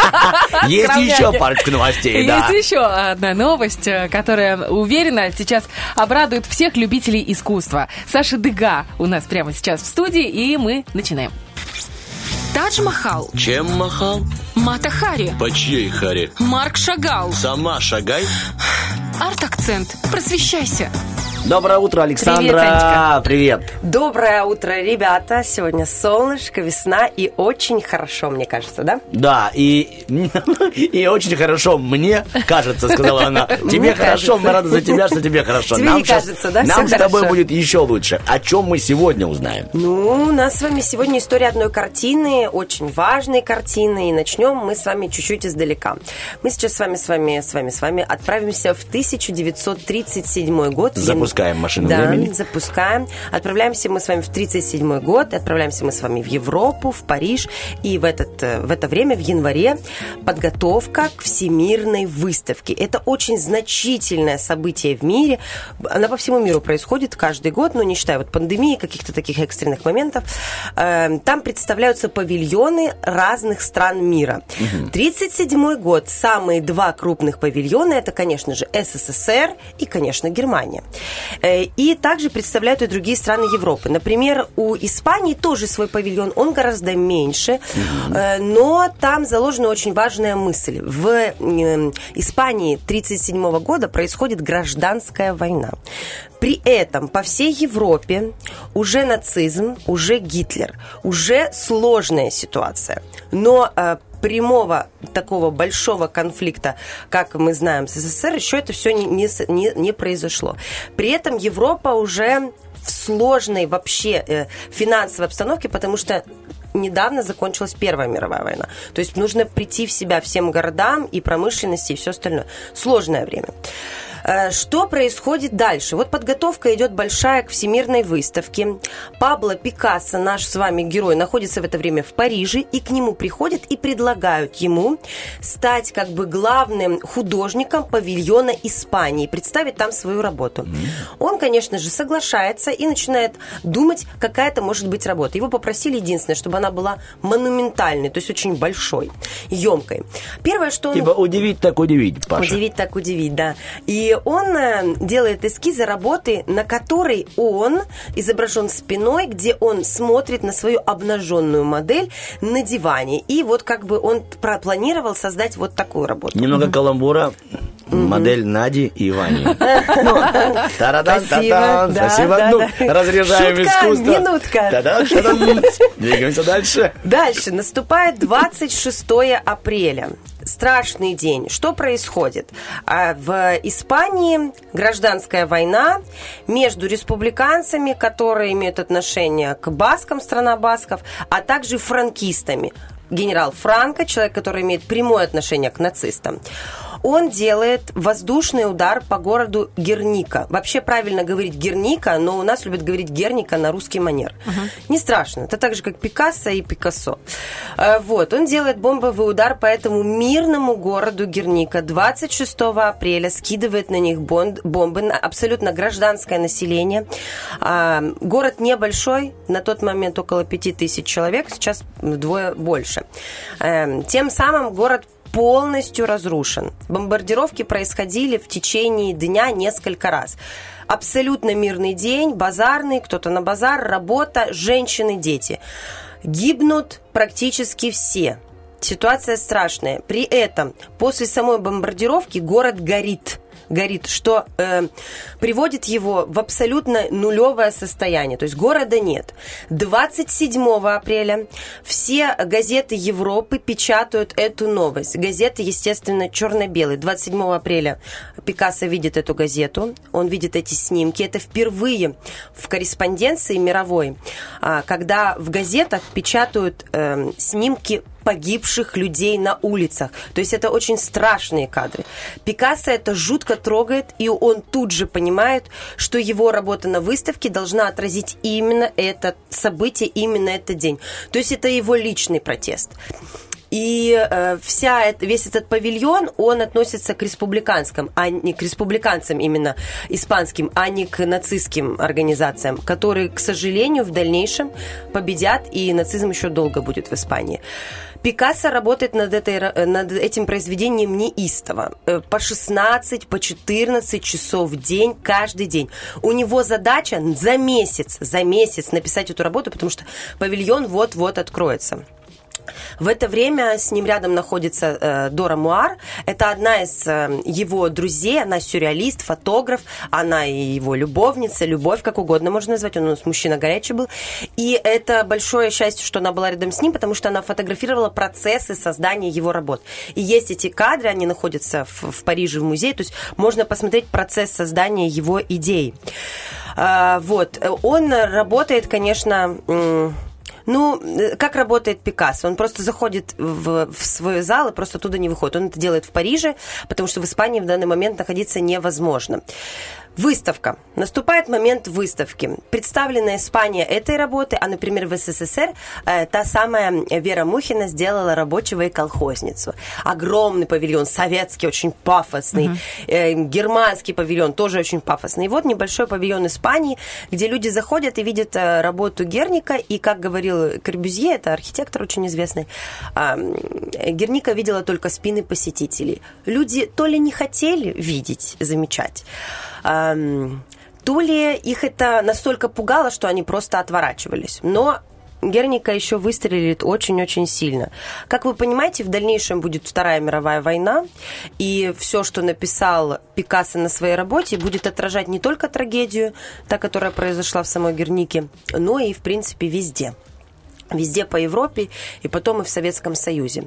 Есть еще парочка новостей, да. Есть еще одна новость, которая, уверена, сейчас обрадует всех любителей искусства. Саша Дега у нас прямо сейчас в студии, и мы начинаем. Тадж-Махал. Чем махал? Мата Хари. По чьей Хари? Марк Шагал. Сама шагай. Арт-акцент. Просвещайся. Доброе утро, Александра. Привет, Анечка. Привет. Доброе утро, ребята. Сегодня солнышко, весна и очень хорошо, мне кажется, да? Да, и очень хорошо, мне кажется, сказала она. Тебе хорошо, мы рады за тебя, что тебе хорошо. Тебе не кажется, да? Нам с тобой будет еще лучше. О чем мы сегодня узнаем? Ну, у нас с вами сегодня история одной картины, очень важной картины. И начнем мы с вами чуть-чуть издалека. Мы сейчас с вами отправимся в 1937 год. запускаем машину времени. Да, запускаем. Отправляемся мы с вами в 1937 год, отправляемся мы с вами в Европу, в Париж. И в это время, в январе, подготовка к всемирной выставке. Это очень значительное событие в мире. Она по всему миру происходит каждый год, но не считая вот пандемии, каких-то таких экстренных моментов. Там представляются павильоны разных стран мира. 1937 год. Самые два крупных павильона, это, конечно же, СССР и, конечно, Германия. И также представляют и другие страны Европы. Например, у Испании тоже свой павильон, он гораздо меньше, но там заложена очень важная мысль. В Испании 1937 года происходит гражданская война. При этом по всей Европе уже нацизм, уже Гитлер, уже сложная ситуация. Но прямого такого большого конфликта, как мы знаем с СССР, еще это все не произошло. При этом Европа уже в сложной вообще финансовой обстановке, потому что недавно закончилась Первая мировая война. То есть нужно прийти в себя всем городам и промышленности, и все остальное. Сложное время. Что происходит дальше? Вот подготовка идет большая к всемирной выставке. Пабло Пикассо, наш с вами герой, находится в это время в Париже, и к нему приходят и предлагают ему стать как бы главным художником павильона Испании, представить там свою работу. Он, конечно же, соглашается и начинает думать, какая это может быть работа. Его попросили единственное, чтобы она была монументальной, то есть очень большой, емкой. Первое, что он... Типа удивить так удивить, Паша. Удивить так удивить, да. И он делает эскизы работы, на которой он изображен спиной, где он смотрит на свою обнаженную модель на диване. И вот как бы он пропланировал создать вот такую работу. Немного каламбура. Модель Нади и Вани. Тарадан-татан. Спасибо. Ну, разряжаем искусство. Минутка. Двигаемся дальше. Дальше. Наступает 26 апреля. Страшный день. Что происходит? В Испании гражданская война между республиканцами, которые имеют отношение к баскам, страна басков, а также франкистами. Генерал Франко, человек, который имеет прямое отношение к нацистам, он делает воздушный удар по городу Герника. Вообще правильно говорить Герника, но у нас любят говорить Герника на русский манер. Не страшно. Это так же, как Пикассо и Пикассо. Вот. Он делает бомбовый удар по этому мирному городу Герника. 26 апреля скидывает на них бомбы, абсолютно гражданское население. Город небольшой. На тот момент около 5000 человек. Сейчас вдвое больше. Тем самым город полностью разрушен. Бомбардировки происходили в течение дня несколько раз. Абсолютно мирный день, базарный, кто-то на базар, работа, женщины, дети. Гибнут практически все. Ситуация страшная. При этом после самой бомбардировки город горит. Горит, что приводит его в абсолютно нулевое состояние. То есть города нет. 27 апреля все газеты Европы печатают эту новость. Газеты, естественно, черно-белые. 27 апреля Пикассо видит эту газету, он видит эти снимки. Это впервые в корреспонденции мировой, когда в газетах печатают снимки погибших людей на улицах. То есть это очень страшные кадры. Пикассо это жутко трогает, и он тут же понимает, что его работа на выставке должна отразить именно это событие, именно этот день. То есть это его личный протест. И весь этот павильон, он относится к республиканским, а не к республиканцам именно испанским, а не к нацистским организациям, которые, к сожалению, в дальнейшем победят, и нацизм еще долго будет в Испании. Пикассо работает над этим произведением неистово. По 16, по 14 часов в день, каждый день. У него задача за месяц написать эту работу, потому что павильон вот-вот откроется. В это время с ним рядом находится Дора Муар. Это одна из его друзей. Она сюрреалист, фотограф. Она и его любовница. Любовь, как угодно можно назвать. Он у нас мужчина горячий был. И это большое счастье, что она была рядом с ним, потому что она фотографировала процессы создания его работ. И есть эти кадры, они находятся в Париже, в музее. То есть можно посмотреть процесс создания его идей. Вот. Он работает, конечно... как работает Пикассо? Он просто заходит в свой зал и просто оттуда не выходит. Он это делает в Париже, потому что в Испании в данный момент находиться невозможно. Выставка. Наступает момент выставки. Представлена Испания этой работы, а, например, в СССР та самая Вера Мухина сделала рабочего и колхозницу. Огромный павильон, советский, очень пафосный. Германский павильон, тоже очень пафосный. И вот небольшой павильон Испании, где люди заходят и видят работу Герника. И, как говорил Корбюзье, это архитектор очень известный, Герника видела только спины посетителей. Люди то ли не хотели видеть, замечать, то ли их это настолько пугало, что они просто отворачивались. Но Герника еще выстрелит очень-очень сильно. Как вы понимаете, в дальнейшем будет Вторая мировая война, и все, что написал Пикассо на своей работе, будет отражать не только трагедию, та, которая произошла в самой Гернике, но и, в принципе, везде. Везде по Европе, и потом и в Советском Союзе.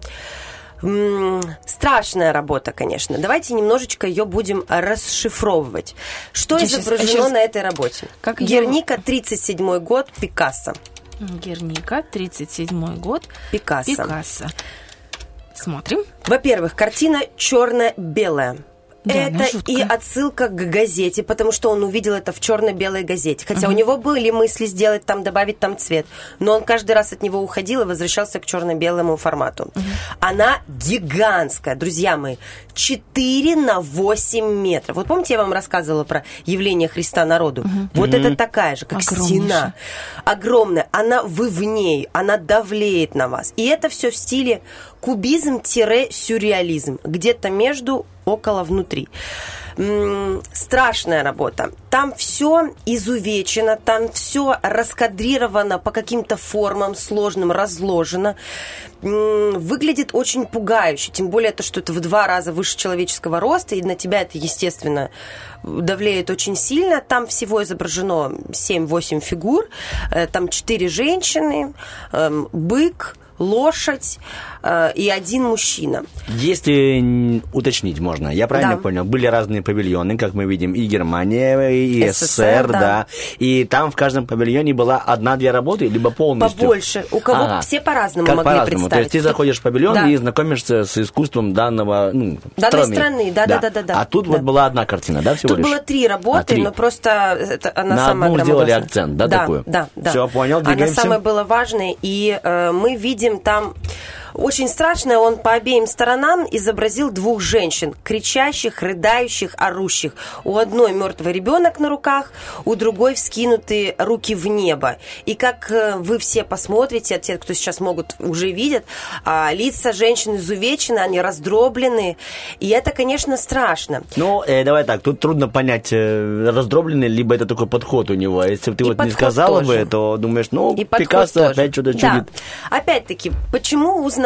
Страшная работа, конечно. Давайте немножечко ее будем расшифровывать. Что изображено на этой работе? Герника, 37-й год, Пикассо. Герника, 37-й год, Пикассо. Смотрим. Во-первых, картина черно-белая. Да, это и отсылка к газете, потому что он увидел это в черно-белой газете. Хотя у него были мысли сделать там, добавить там цвет. Но он каждый раз от него уходил и возвращался к черно-белому формату. Она гигантская, друзья мои. 4 на 8 метров. Вот помните, я вам рассказывала про явление Христа народу? Вот это такая же, как стена. Огромная. Она, вы в ней, она давлеет на вас. И это все в стиле кубизм-сюрреализм. Где-то между, около, внутри. Страшная работа. Там все изувечено, там все раскадрировано по каким-то формам сложным, разложено. Выглядит очень пугающе, тем более то, что это в 2 раза выше человеческого роста, и на тебя это, естественно, давлеет очень сильно. Там всего изображено 7-8 фигур, там 4 женщины, бык, лошадь и один мужчина. Если уточнить можно, я правильно понял? Были разные павильоны, как мы видим, и Германия, и СССР, да. И там в каждом павильоне была 1-2 работы, либо полностью. Побольше. У кого все по-разному могли по-разному представить. То есть ты заходишь в павильон и знакомишься с искусством данного, данной страны. Да. А тут вот была 1 картина, да, всего лишь? Тут было 3 работы, но просто это, она на самая громадная. На одну сделали акцент, да, такую? Да. Все, понял, двигаемся. Она самая была важная, и мы видим там очень страшное, он по обеим сторонам изобразил 2 женщин, кричащих, рыдающих, орущих. У одной мертвый ребенок на руках, у другой вскинуты руки в небо. И как вы все посмотрите, те, кто сейчас могут, уже видят, лица женщин изувечены, они раздроблены. И это, конечно, страшно. Ну, давай так, тут трудно понять, раздроблены, либо это такой подход у него. Если бы ты вот не сказала бы, то думаешь, ну, Пикассо опять что-то чудит. Опять-таки, почему узнать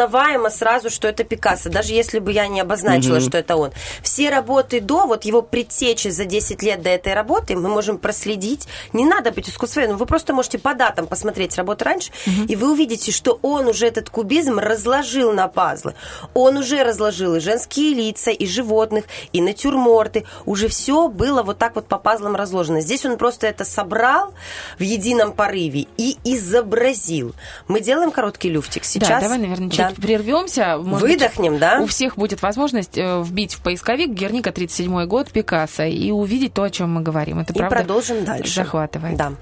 сразу, что это Пикассо, даже если бы я не обозначила, что это он. Все работы до, вот его предтечи за 10 лет до этой работы, мы можем проследить. Не надо быть искусствоведом, вы просто можете по датам посмотреть работу раньше, и вы увидите, что он уже этот кубизм разложил на пазлы. Он уже разложил и женские лица, и животных, и натюрморты. Уже все было вот так вот по пазлам разложено. Здесь он просто это собрал в едином порыве и изобразил. Мы делаем короткий люфтик сейчас. Да, давай, наверное, чуть прервемся. Может, выдохнем, быть, да? У всех будет возможность вбить в поисковик Герника, 37-й год, Пикассо, и увидеть то, о чем мы говорим. Это и правда продолжим дальше. Захватывает. Да.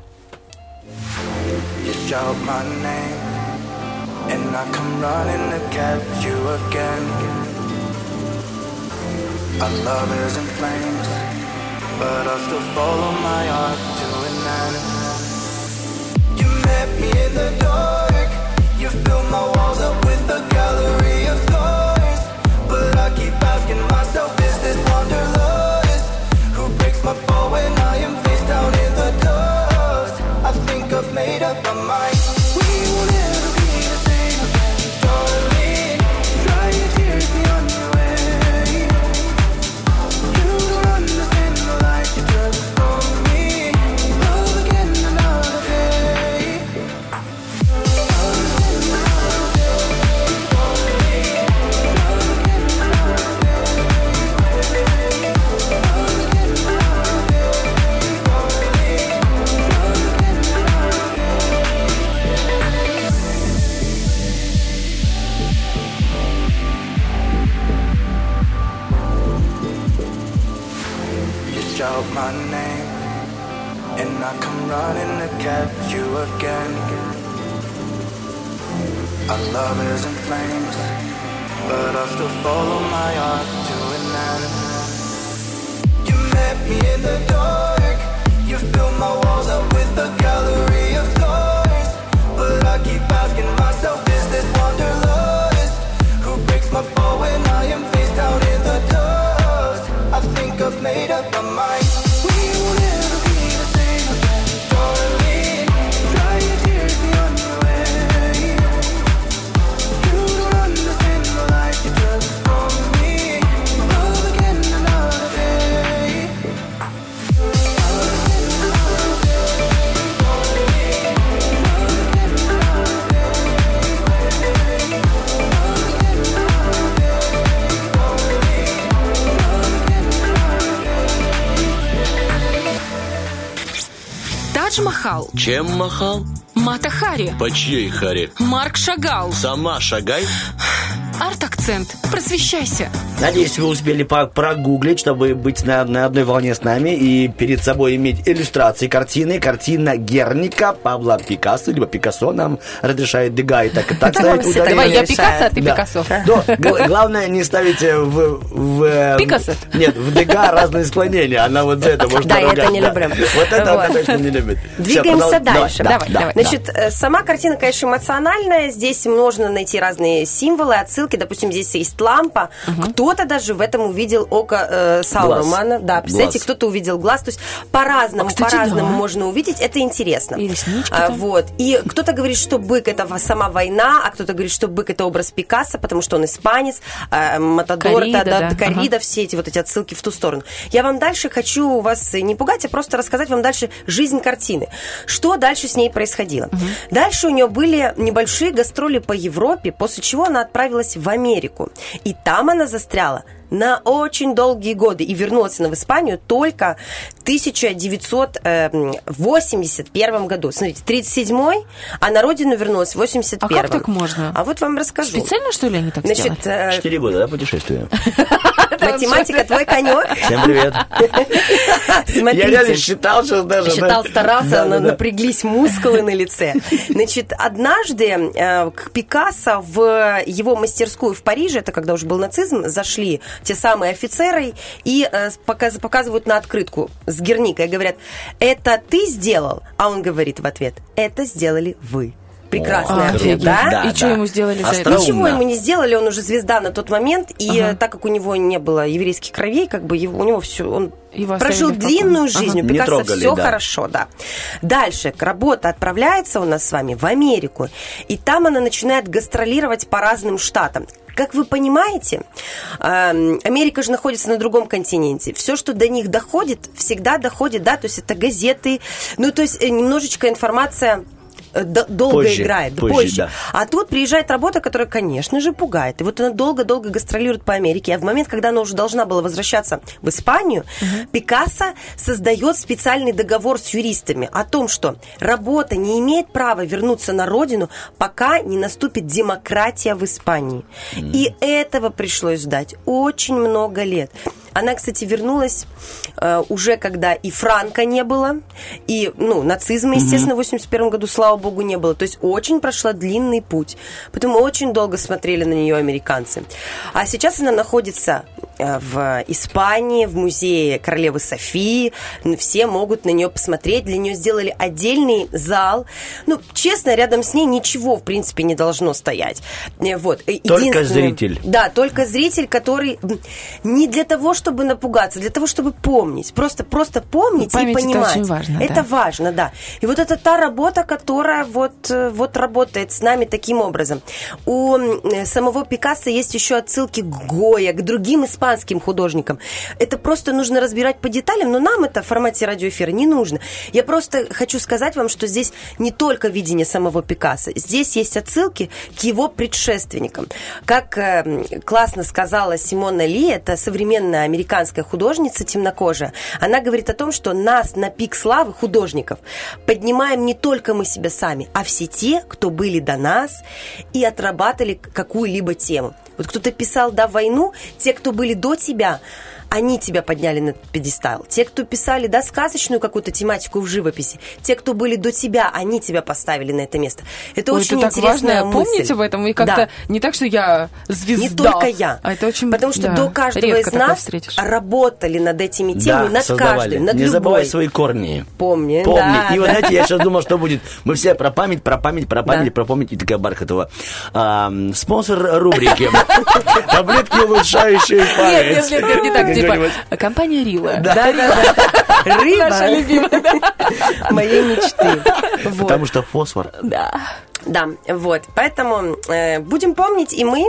You fill my walls up with a gallery of colors, but I keep asking myself, is this wanderlust? Who breaks my fall when I am face down in the dust? I think I've made up my mind. We will never be the same again, darling. Dry your tears beyond your way. You don't understand the light you took from me. Love again another day. starting to catch you again. Our love is in flames, but I still follow my heart to an end. You met me in the dark, you filled my walls up with a gallery of stars, but I keep asking myself, is this wanderlust? Who breaks my fall when I am faced out in the dust? I think I've made up my mind. Махал. Чем махал? Мата Хари. По чьей Хари? Марк Шагал. Сама шагай. Арт-акцент. Просвещайся. Надеюсь, вы успели прогуглить, чтобы быть на одной волне с нами и перед собой иметь иллюстрации картины. Картина «Герника» Пабло Пикассо, либо Пикассо нам разрешает Дега и так сказать. Давай я Пикассо, а ты Пикассо. Главное не ставить в... Пикассо? Нет, в Дега разные склонения. Она вот за это может поругать. Да, это не люблю. Вот это она точно не любит. Двигаемся дальше. Давай. Значит, сама картина, конечно, эмоциональная. Здесь можно найти разные символы, отсылки. Допустим, здесь есть лампа. Кто-то даже в этом увидел око Саурумана. Да, представляете, кто-то увидел глаз. То есть по-разному, кстати, по-разному можно увидеть. Это интересно. И реснички там. Вот. И кто-то говорит, что бык – это сама война, а кто-то говорит, что бык – это образ Пикассо, потому что он испанец, Матадор, Коррида, все эти вот эти отсылки в ту сторону. Я вам дальше хочу вас не пугать, а просто рассказать вам дальше жизнь картины. Что дальше с ней происходило? Дальше у нее были небольшие гастроли по Европе, после чего она отправилась в Америку. И там она застряла на очень долгие годы и вернулась она в Испанию только в 1981 году. Смотрите, 37-й, а на родину вернулась в 81-м. А как так можно? А вот вам расскажу. Специально, что ли, они так сделали? 4 года, да, путешествия? Математика твой конек. Всем привет. Я реально считал, что даже... Считал, старался, напряглись мускулы на лице. Значит, однажды к Пикассо в его мастерскую в Париже, это когда уже был нацизм, зашли те самые офицеры и показывают на открытку с Герникой. Говорят, это ты сделал? А он говорит в ответ, это сделали вы. Прекрасный ответ, да? И что ему сделали за это? Ничего ему не сделали, он уже звезда на тот момент, и так как у него не было еврейских кровей, как бы у него все, он прожил длинную жизнь, у Пикассо все хорошо, да. Дальше, работа отправляется у нас с вами в Америку, и там она начинает гастролировать по разным штатам. Как вы понимаете, Америка же находится на другом континенте. Все, что до них доходит, всегда доходит, да, то есть это газеты, ну, то есть немножечко информация... долго позже, играет. Позже. Да. А тут приезжает работа, которая, конечно же, пугает. И вот она долго-долго гастролирует по Америке. А в момент, когда она уже должна была возвращаться в Испанию, Пикассо создает специальный договор с юристами о том, что работа не имеет права вернуться на родину, пока не наступит демократия в Испании. И этого пришлось ждать очень много лет. Она, кстати, вернулась уже когда и Франко не было, и нацизма, естественно, в 1981 году, слава богу, не было. То есть очень прошла длинный путь. Поэтому очень долго смотрели на нее американцы. А сейчас она находится в Испании, в музее королевы Софии. Все могут на нее посмотреть. Для нее сделали отдельный зал. Ну, честно, рядом с ней ничего, в принципе, не должно стоять. Вот. Только зритель. Да, только зритель, который не для того, чтобы напугаться, для того, чтобы помнить. Просто помнить и понимать. Это очень важно. Это важно, да. И вот это та работа, которая вот работает с нами таким образом. У самого Пикассо есть еще отсылки к Гойе, к другим испанским художникам. Это просто нужно разбирать по деталям, но нам это в формате радиоэфира не нужно. Я просто хочу сказать вам, что здесь не только видение самого Пикассо, здесь есть отсылки к его предшественникам. Как классно сказала Симона Ли, это современная американская художница темнокожая, она говорит о том, что нас на пик славы художников поднимаем не только мы себя сами, а все те, кто были до нас и отрабатывали какую-либо тему. Вот кто-то писал, да, войну, те, кто были до тебя, Они тебя подняли на пьедестал. Те, кто писали, да, сказочную какую-то тематику в живописи, те, кто были до тебя, они тебя поставили на это место. Это ой, очень это так интересная важно. Мысль. Помните об этом? И как-то да. не так, что я звезда. Не только я. А это очень... Потому что да. до каждого редко из нас встретишь. Работали над этими темами, да, над создавали. Каждым, над не любой. Не забывай свои корни. Помни. Помни. Да, и да. вот знаете, я сейчас думал, что будет. Мы все про память, да. про память. И такая Бархатова. Спонсор рубрики. Таблетки, улучшающие память. Нет, не так, типа компания Рила. Да, Рила. Наша любимая. Моей мечты. Потому что фосфор. Да. Да, вот. Поэтому будем помнить и мы,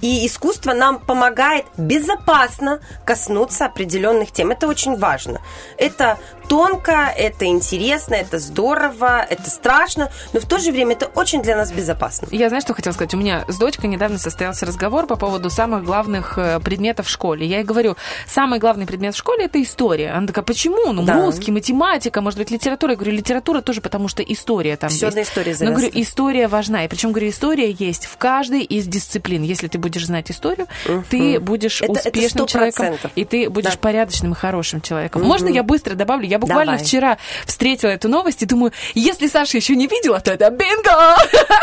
и искусство нам помогает безопасно коснуться определенных тем. Это очень важно. Это тонко, это интересно, это здорово, это страшно, но в то же время это очень для нас безопасно. Я знаю, что хотела сказать. У меня с дочкой недавно состоялся разговор по поводу самых главных предметов в школе. Я ей говорю, самый главный предмет в школе – это история. Она такая, почему? Ну, да. русский, математика, может быть, литература. Я говорю, литература тоже, потому что история там все есть. Все на истории завязано. Но, говорю, история важна. И причем, говорю, история есть в каждой из дисциплин. Если ты будешь знать историю, ты будешь успешным человеком. И ты будешь да. порядочным и хорошим человеком. Можно я быстро добавлю? Я буквально давай. Вчера встретила эту новость и думаю, если Саша еще не видела, то это бинго!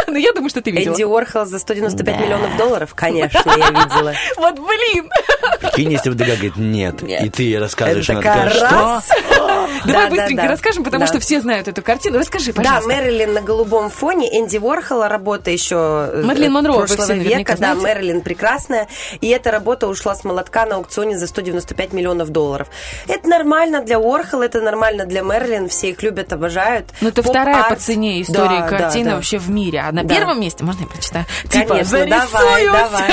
Но я думаю, что ты видела. Энди Уорхол за 195 да. миллионов долларов? Конечно, я видела. Вот блин! Прикинь, если вдруг говорит нет, и ты рассказываешь, она такая, что? Давай быстренько расскажем, потому что все знают эту картину. Расскажи, пожалуйста. Да, Мэрилин на голубом фоне, Энди Уорхола, работа еще Мэрилин Монро прошлого века. Да, Мэрилин прекрасная. И эта работа ушла с молотка на аукционе за 195 миллионов долларов. Это нормально для Уорхола, это нормально для Мэрилин, все их любят, обожают. Ну, это вторая по цене история да, картина да, да. вообще в мире. А на да. первом месте, можно я прочитаю? Конечно, типа, давай.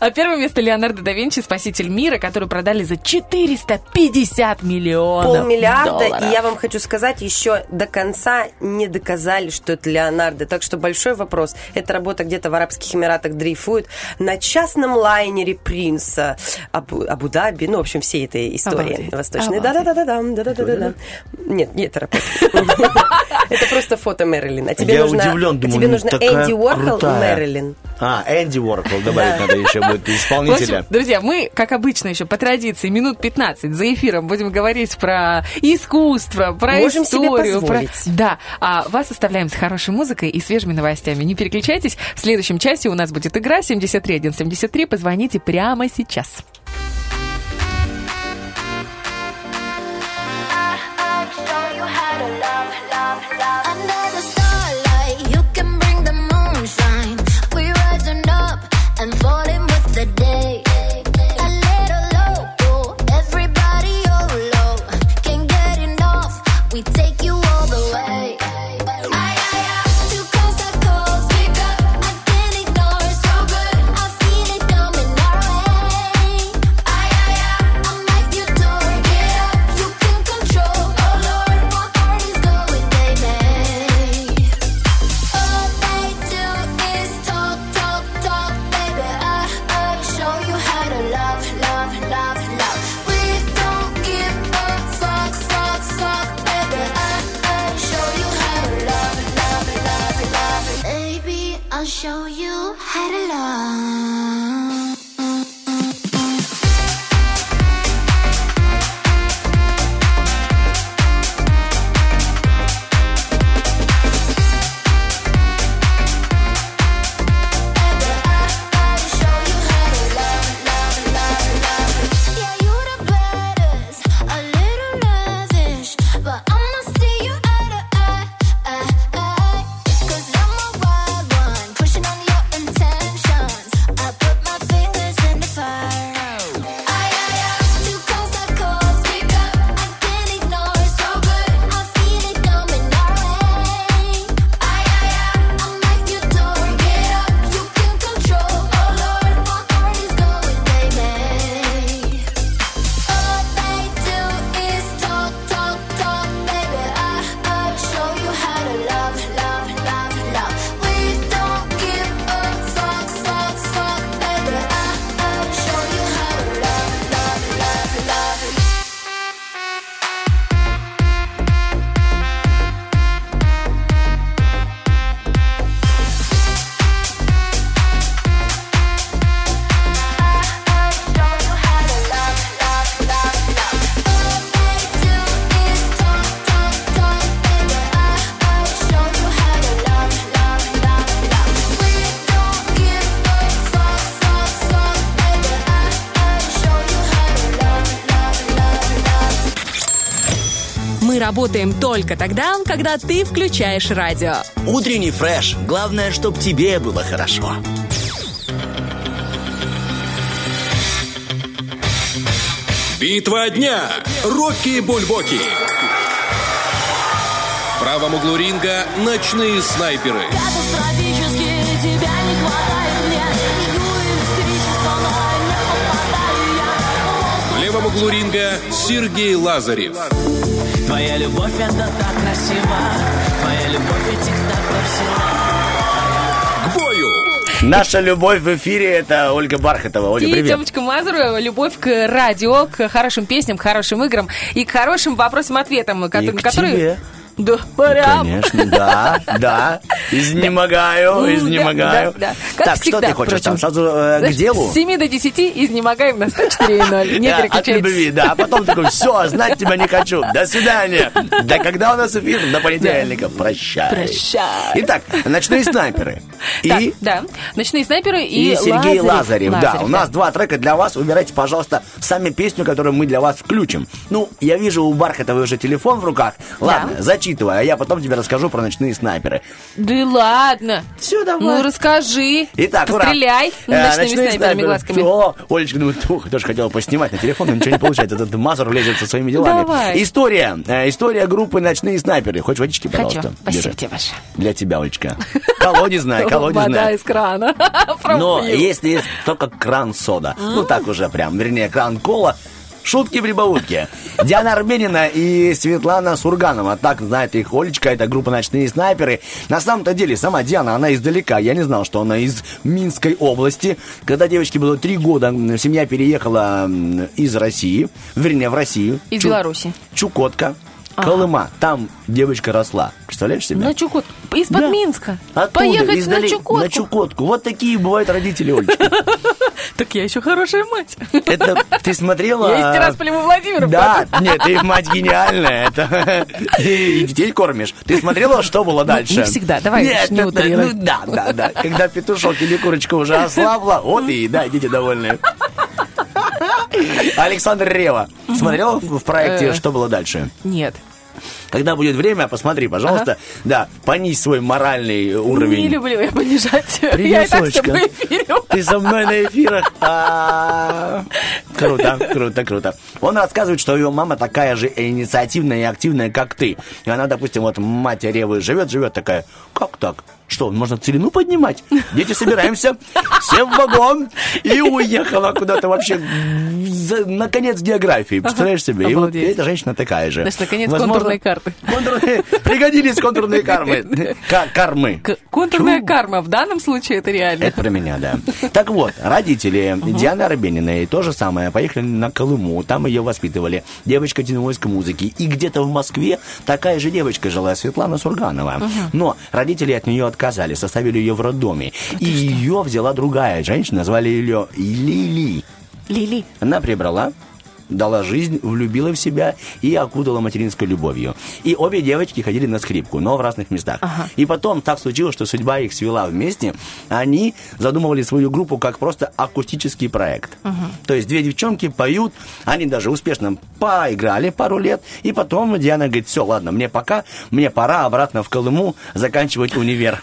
А первое место Леонардо да Винчи, спаситель мира, который продали за 450 миллионов долларов. Полмиллиарда, и я вам хочу сказать, еще до конца не доказали, что это Леонардо. Так что большой вопрос. Эта работа где-то в Арабских Эмиратах дрейфует на частном лайнере принца Абу-Даби, ну, в общем, всей этой истории восточной. Да-да-да-да-да. Нет, не эта работа. Это просто фото Мэрилин. А тебе нужно Энди Уорхол и Мэрилин. А, Энди Уорхол добавить надо еще будет исполнителя. В общем, друзья, мы, как обычно, еще по традиции минут 15 за эфиром будем говорить про искусство, про можем историю. Можем себе позволить. Да. А вас оставляем с хорошей музыкой и свежими новостями. Не переключайтесь. В следующем часе у нас будет игра 73-173. Позвоните прямо сейчас. работаем только тогда, когда ты включаешь радио. Утренний фреш. Главное, чтобы тебе было хорошо. Битва дня. РОККИ-БУЛЬБОКИ. В правом углу ринга ночные снайперы. В левом углу ринга Сергей Лазарев. Твоя любовь это так красиво, твоя любовь этих так красива. К бою! Наша любовь в эфире – это Ольга Бархатова. Оля, привет. И Тёмочка Мазур, любовь к радио, к хорошим песням, к хорошим играм и к хорошим вопросам-ответам. Тебе. Да, прям. Конечно, да. Изнемогаю. Да. Так, всегда, что ты хочешь впрочем, там? Сразу к делу? С 7 до 10 изнемогаем на 104.0. Не переключайтесь. От любви, да. А потом такой, все, знать тебя не хочу. До свидания. Да когда у нас эфир? До понедельника. Прощай. Итак, ночные снайперы. И Сергей Лазарев. Да, у нас 2 трека для вас. Выбирайте, пожалуйста, сами песню, которую мы для вас включим. Ну, я вижу, у Бархатовой уже телефон в руках. Ладно, зачитывай, а я потом тебе расскажу про ночные снайперы. Да ладно. Все, давай. Ну, расскажи. Итак, постреляй ночными снайперами глазками. О, Олечка думает, тоже хотела поснимать на телефон, но ничего не получается. Этот Мазур влезет со своими делами. Давай. История группы «Ночные снайперы». Хочешь водички, пожалуйста? Хочу. Спасибо тебе большое. Для тебя, Олечка. Колодезная. Вода из крана. Но если есть только кран сода. Ну, так уже прям. Вернее, кран кола. Шутки-прибаутки. Диана Арбенина и Светлана Сурганова. Так знает их Олечка. Это группа «Ночные снайперы». На самом-то деле, сама Диана, она издалека. Я не знал, что она из Минской области. Когда девочке было 3 года, семья переехала из России. Вернее, в Россию. Из Беларуси. Чукотка. Колыма. Там девочка росла. Представляешь себе? На Чукотку. Из-под Минска. Оттуда, поехать на Чукотку. На Чукотку. Вот такие бывают родители, Олечка. Так я еще хорошая мать. Это ты смотрела... Я из Тирасполя во Владимир. Да, нет, ты мать гениальная. И детей кормишь. Ты смотрела, что было дальше? Не всегда. Давай не утрируй. Да. Когда петушок или курочка уже ослабла, вот и еда, дети довольны. Александр Рева. Смотрел в проекте «Что было дальше»? Нет. Когда будет время, посмотри, пожалуйста. Ага. Да, понизь свой моральный уровень. Не люблю я понижать. Я и так с тобой эфирю. Ты со мной на эфирах. Круто. Он рассказывает, что его мама такая же инициативная и активная, как ты. И она, допустим, вот мать Ревы живет такая. Как так? Что, можно целину поднимать? Дети, собираемся, все в вагон. И уехала куда-то вообще на конец географии. Представляешь себе? И вот эта женщина такая же. Значит, наконец контурные карты. Пригодились контурные кармы. Контурная карма в данном случае, это реально. Это про меня, да. Так вот, родители Дианы Арбениной то же самое. Поехали на Колыму, там ее воспитывали. Девочка тянулась к музыке. И где-то в Москве такая же девочка жила, Светлана Сурганова. Но родители от нее отказали, составили ее в роддоме. И ее взяла другая женщина, звали ее Лили. Она прибрала, дала жизнь, влюбила в себя и окутала материнской любовью. И обе девочки ходили на скрипку, но в разных местах. И потом так случилось, что судьба их свела вместе. Они задумывали свою группу как просто акустический проект. То есть 2 девчонки поют, они даже успешно поиграли пару лет. И потом Диана говорит, все, ладно, мне пора обратно в Колыму заканчивать универ.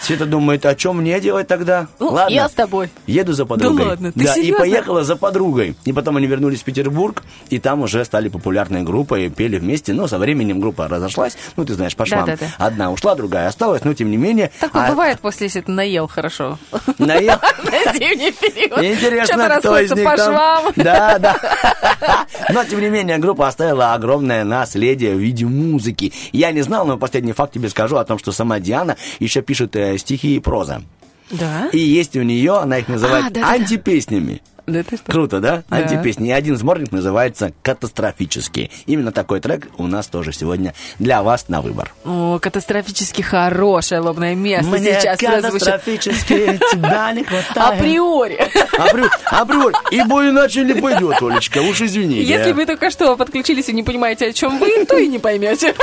Света думает, а что мне делать тогда? Ладно, я с тобой. Еду за подругой. Да ладно, ты серьезно? И поехала за подругой. И потом они вернулись в Петербург, и там уже стали популярной группой, пели вместе, но со временем группа разошлась, ну, ты знаешь, пошла. Да. Одна ушла, другая осталась, но тем не менее... Такое бывает после, если ты наел хорошо. Наел? На зимний период. Интересно, кто из них там... Да. Но, тем не менее, группа оставила огромное наследие в виде музыки. Я не знал, но последний факт тебе скажу о том, что сама Диана еще пишет стихи и проза. Да? И есть у нее, она их называет антипеснями. Да, круто, да? Антипесни. И один сборник называется «Катастрофический». Именно такой трек у нас тоже сегодня для вас на выбор. О, катастрофически хорошее лобное место. Мне сейчас катастрофически тебя не хватает. Априори. И бой иначе не пойдет, Олечка. Уж извини. Если вы только что подключились и не понимаете, о чем вы, то и не поймете.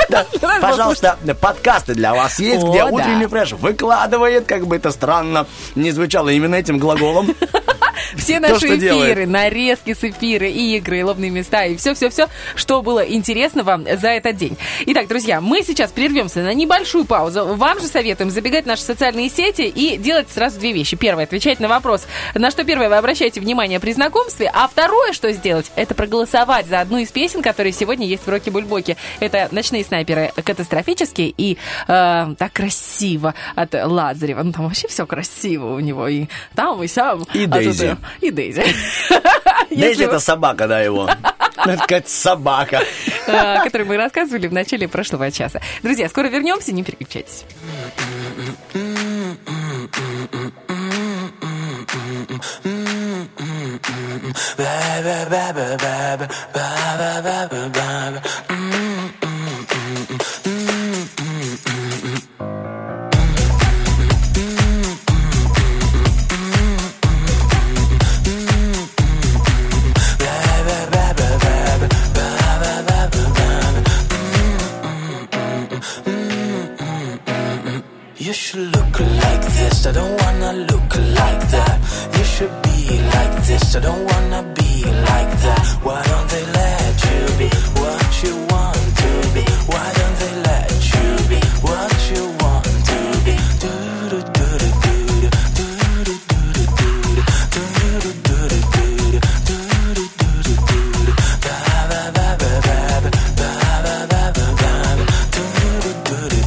Пожалуйста, подкасты для вас есть, где утренний фреш выкладывает, как бы это странно не звучало именно этим глаголом. все наши эфиры, нарезки с эфира, и игры, и лобные места, и все-все-все, что было интересного за этот день. Итак, друзья, мы сейчас прервемся на небольшую паузу. Вам же советуем забегать в наши социальные сети и делать сразу две вещи. Первое, отвечать на вопрос, на что первое вы обращаете внимание при знакомстве, а второе, что сделать, это проголосовать за одну из песен, которые сегодня есть в «РОККИ-БУЛЬБОКИ». Это «Ночные снайперы» катастрофические и так красиво от Лазарева. Ну, там вообще все красиво у него. И там, и сам. И Дейзи. И Дейзи. Дейзи — это собака, да, его. Надо сказать, собака. О которой мы рассказывали в начале прошлого часа. Друзья, скоро вернемся, не переключайтесь. You should look like this, I don't wanna look like that. You should be like this, I don't wanna be like that. Why don't they let you be what you want to be? Why don't they let you be what you want to be? Do do do do do do do do do do do do do do do do do do ba ba ba ba ba ba ba ba ba do do do do.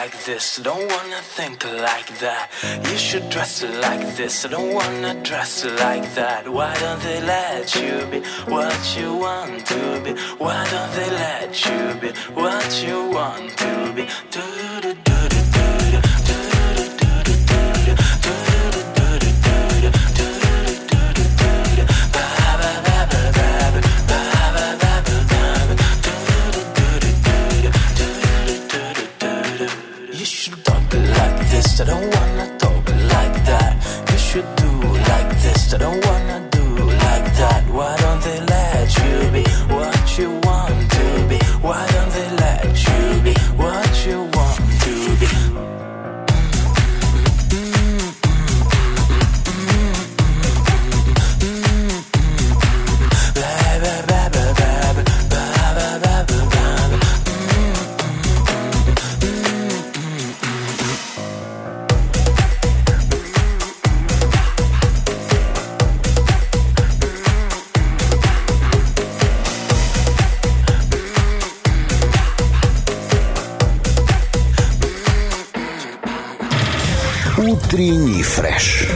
Like this, I don't wanna think like that. You should dress like this, I don't wanna dress like that. Why don't they let you be what you want to be? Why don't they let you be what you want to be? Do do do do do do do do do do do do do do do. I don't wanna talk like that. You should do like this. I don't wanna do like that. Why don't they let you be what you want to be? Why don't they let you be what you want to be? Утренний фреш.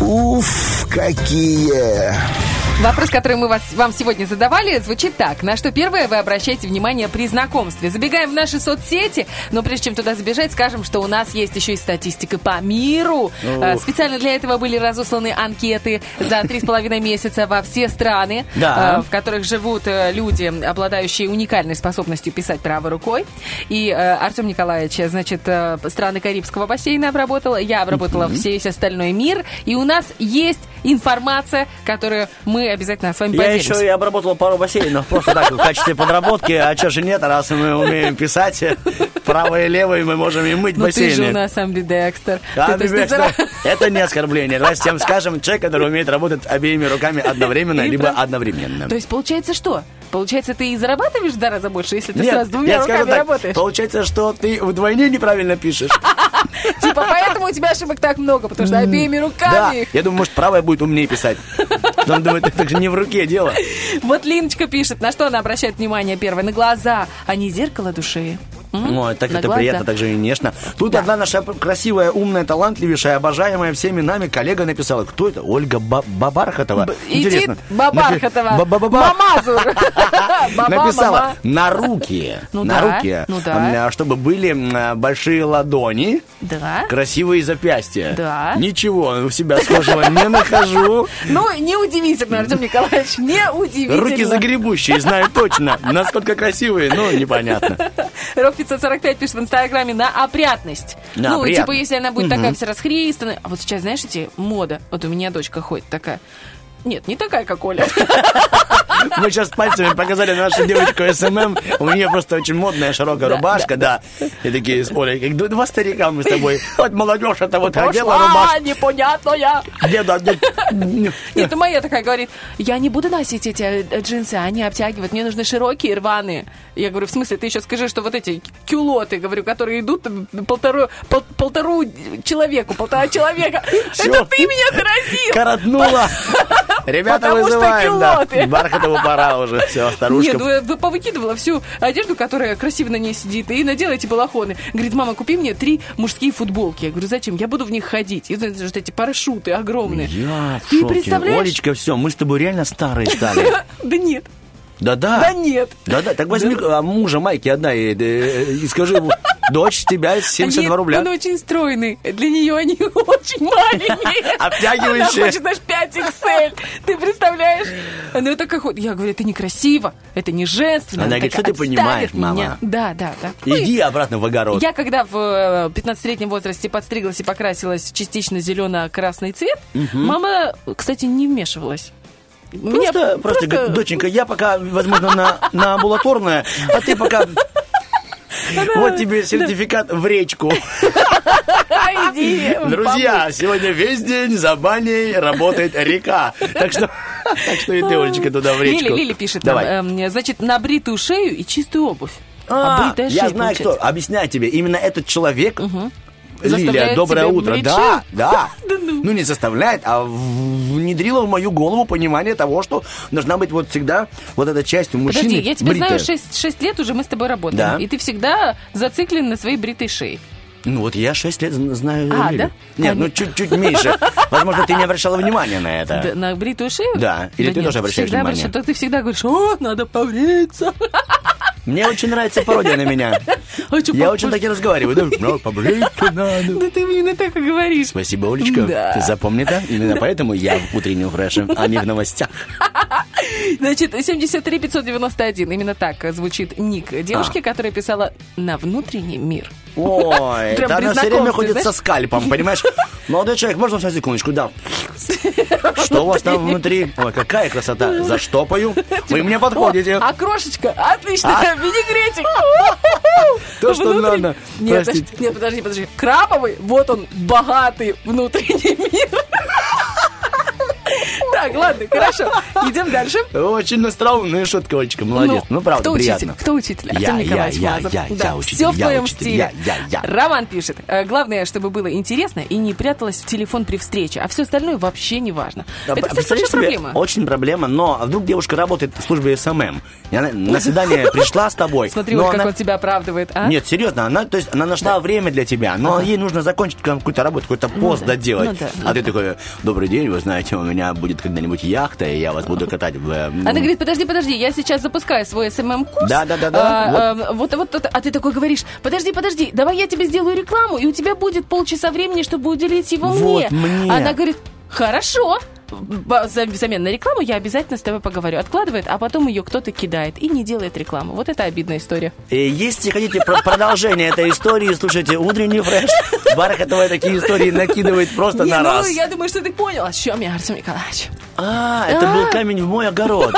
Уф, какие! Вопрос, который мы вам сегодня задавали, звучит так. На что первое вы обращаете внимание при знакомстве? Забегаем в наши соцсети, но прежде чем туда забежать, скажем, что у нас есть еще и статистика по миру. Специально для этого были разосланы анкеты за 3,5 месяца во все страны, в которых живут люди, обладающие уникальной способностью писать правой рукой. И Артем Николаевич, значит, страны Карибского бассейна обработал, я обработала весь остальной мир. И у нас есть информация, которую мы обязательно с вами поделимся. Я еще и обработал пару бассейнов, просто так, в качестве подработки. А что же нет, раз мы умеем писать правой и левой, мы можем и мыть бассейны. Ну ты же у нас амбидекстер. Это не оскорбление. Давайте всем скажем, человек, который умеет работать обеими руками одновременно, либо одновременно. То есть получается что? Получается, ты и зарабатываешь в 2 раза больше, если ты сразу двумя руками работаешь? Получается, что ты вдвойне неправильно пишешь. Типа, поэтому у тебя ошибок так много, потому что обеими руками. Да, я думаю, может, правая будет умнее писать. Он думает, это же не в руке дело. Вот Линочка пишет, на что она обращает внимание первое? На глаза, а не зеркало души. Ой, так это приятно, так же и нежно. Тут одна наша красивая, умная, талантливейшая, обожаемая всеми нами коллега написала. Кто это? Ольга Бархатова. Интересно. Бархатова. Мамазур. Написала на руки. Чтобы были большие ладони, красивые запястья. Ничего у себя схожего не нахожу. Ну, неудивительно, Артем Николаевич, неудивительно. Руки загребущие, знаю точно. Насколько красивые, ну, непонятно. Рок Лариса45 пишет в Инстаграме на опрятность. Ну, типа, если она будет такая вся расхристанная. А вот сейчас, знаешь, эти мода. Вот у меня дочка ходит такая. Нет, не такая, как Оля. Мы сейчас пальцами показали нашу девочку СММ. У нее просто очень модная широкая рубашка, да. И такие с Олей, как два старика мы с тобой. Вот молодежь это вот одела рубашку. Непонятная. Нет, и моя такая говорит, я не буду носить эти джинсы, они обтягивают, мне нужны широкие, рваные. Я говорю, в смысле, ты еще скажи, что вот эти кюлоты, говорю, которые идут полтора человека. Это ты меня заразил. Коротнула. Ребята, потому вызываем, да. Бархатову пора уже, все, старушка. Нет, ну, повыкидывала всю одежду, которая красиво на ней сидит, и надела эти балахоны. Говорит, мама, купи мне 3 мужские футболки. Я говорю, зачем? Я буду в них ходить. И вот эти парашюты огромные. Я в шоке. Представляешь? Олечка, все, мы с тобой реально старые стали. Да нет. Да-да. Да нет. Да-да, так возьми мужа майки одна и скажи ему... Дочь, тебя 72 рубля. Он очень стройный. Для нее они очень маленькие. Обтягивающие. Она хочет, знаешь, 5XL. Ты представляешь? Она такая ходит. Я говорю, это некрасиво, это не женственно. Она говорит, что ты понимаешь, меня. Мама? Да. Иди обратно в огород. Я когда в 15-летнем возрасте подстриглась и покрасилась частично зелено-красный цвет, мама, кстати, не вмешивалась. Просто, доченька, я пока, возможно, на амбулаторное, а ты пока... Вот тебе сертификат в речку. Иди, друзья, помыть. Сегодня весь день за баней работает река. Так что и ты, Олечка, туда в речку. Лили пишет нам, значит, на бритую шею и чистую обувь. Я знаю, что, объясняю тебе, именно этот человек... Лилия, доброе утро. Да. Ну, не заставляет, а внедрила в мою голову понимание того, что должна быть вот всегда вот эта часть у мужчины. Подожди, я тебя бритая. Знаю, 6 лет уже мы с тобой работаем. Да. И ты всегда зациклен на своей бритой шее. Ну, вот я 6 лет знаю Лилию. Да? Нет, чуть-чуть меньше. Возможно, ты не обращала внимания на это. На бритую шею? Да. Или ты тоже обращаешь внимание? Ты всегда говоришь, надо побриться. Мне очень нравится пародия на меня. Я очень так и разговариваю. Да ты именно так и говоришь. Спасибо, Олечка. Ты запомни это. Именно поэтому я в утреннем фреше, а не в новостях. Значит, 73591. Именно так звучит ник девушки, которая писала на внутренний мир. Ой, да она все время ходит со скальпом, понимаешь? Молодой человек, можно сейчас секундочку? Да. Что у вас там внутри? Ой, какая красота. Заштопаю. Вы мне подходите. А крошечка? Отлично. Винегретик. То, что надо. Нет, подожди. Краповый, вот он, богатый внутренний мир. Так, ладно, хорошо. Идем дальше. Очень остроумная шутка, Олечка, молодец. Ну, правда, кто приятно. Кто учитель? Артем Николаевич Мазур. Я учитель. Все в твоем стиле. Я. Роман пишет. Главное, чтобы было интересно и не пряталось в телефон при встрече. А все остальное вообще не важно. Это, кстати, большая проблема. Очень проблема, но вдруг девушка работает в службе СММ. И она на свидание пришла с тобой. Смотри, вот как он тебя оправдывает, а? Нет, серьезно, она нашла время для тебя, но ей нужно закончить какую-то работу, какой-то пост доделать. А ты такой, добрый день, вы знаете, у меня будет когда-нибудь яхта, и я вас буду катать. Она говорит, подожди, я сейчас запускаю свой СММ-курс. Да. А ты такой говоришь, подожди, давай я тебе сделаю рекламу, и у тебя будет полчаса времени, чтобы уделить его мне. Она говорит, хорошо. Взамен на рекламу я обязательно с тобой поговорю. Откладывает, а потом ее кто-то кидает и не делает рекламу. Вот это обидная история. Если хотите продолжение этой истории, слушайте «Утренний фреш». Бархатова такие истории накидывает просто на раз. Я думаю, что ты понял, о чем я, Артем Николаевич. Это был камень в мой огород.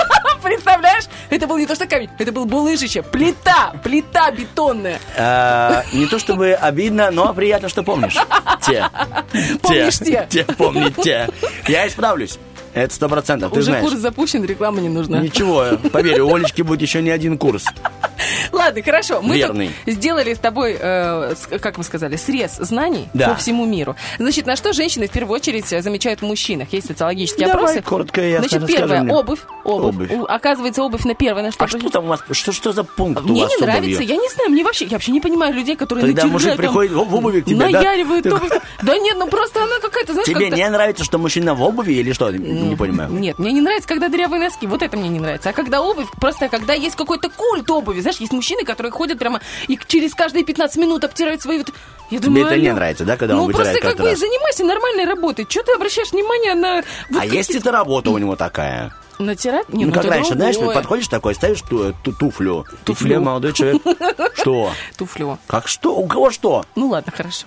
Представляешь? Это был не то что камень, это был булыжище. Плита бетонная. Не то чтобы обидно, но приятно, что помнишь. Помнишь те. Я исправлюсь. Это 100%, ты знаешь. Уже курс запущен, реклама не нужна. Ничего, поверь, у Олечки будет еще не один курс. Ладно, хорошо. Мы сделали с тобой, как мы сказали, срез знаний по всему миру. Значит, на что женщины в первую очередь замечают в мужчинах? Есть социологические опросы. Коротко и ясно. Значит, первое, обувь. Оказывается, обувь на первое. На что что там у вас? Что за пункт у вас? Мне не нравится, я не знаю, я вообще не понимаю людей, которые натягивают. Когда мужик приходит в обуви к тебе, наяривают обувь. Да нет, просто она какая-то, знаешь, тебе не нравится, что мужчина в обуви или что? Не понимаю. Нет, мне не нравится, когда дырявые носки. Вот это мне не нравится. А когда обувь, просто когда есть какой-то культ обуви. Знаешь, есть мужчины, которые ходят прямо и через каждые 15 минут обтирают свои... Я думаю, тебе это не нравится, да, когда он вытирает каждый раз? Ну, просто занимайся нормальной работой. Чего ты обращаешь внимание на... Вот есть эта работа у него такая? Натирать? Нет, ну, как раньше, другое. Знаешь, ты подходишь такой, ставишь туфлю. Туфлю, молодой человек. Что? Туфлю. Как что? У кого что? Ну, ладно, хорошо.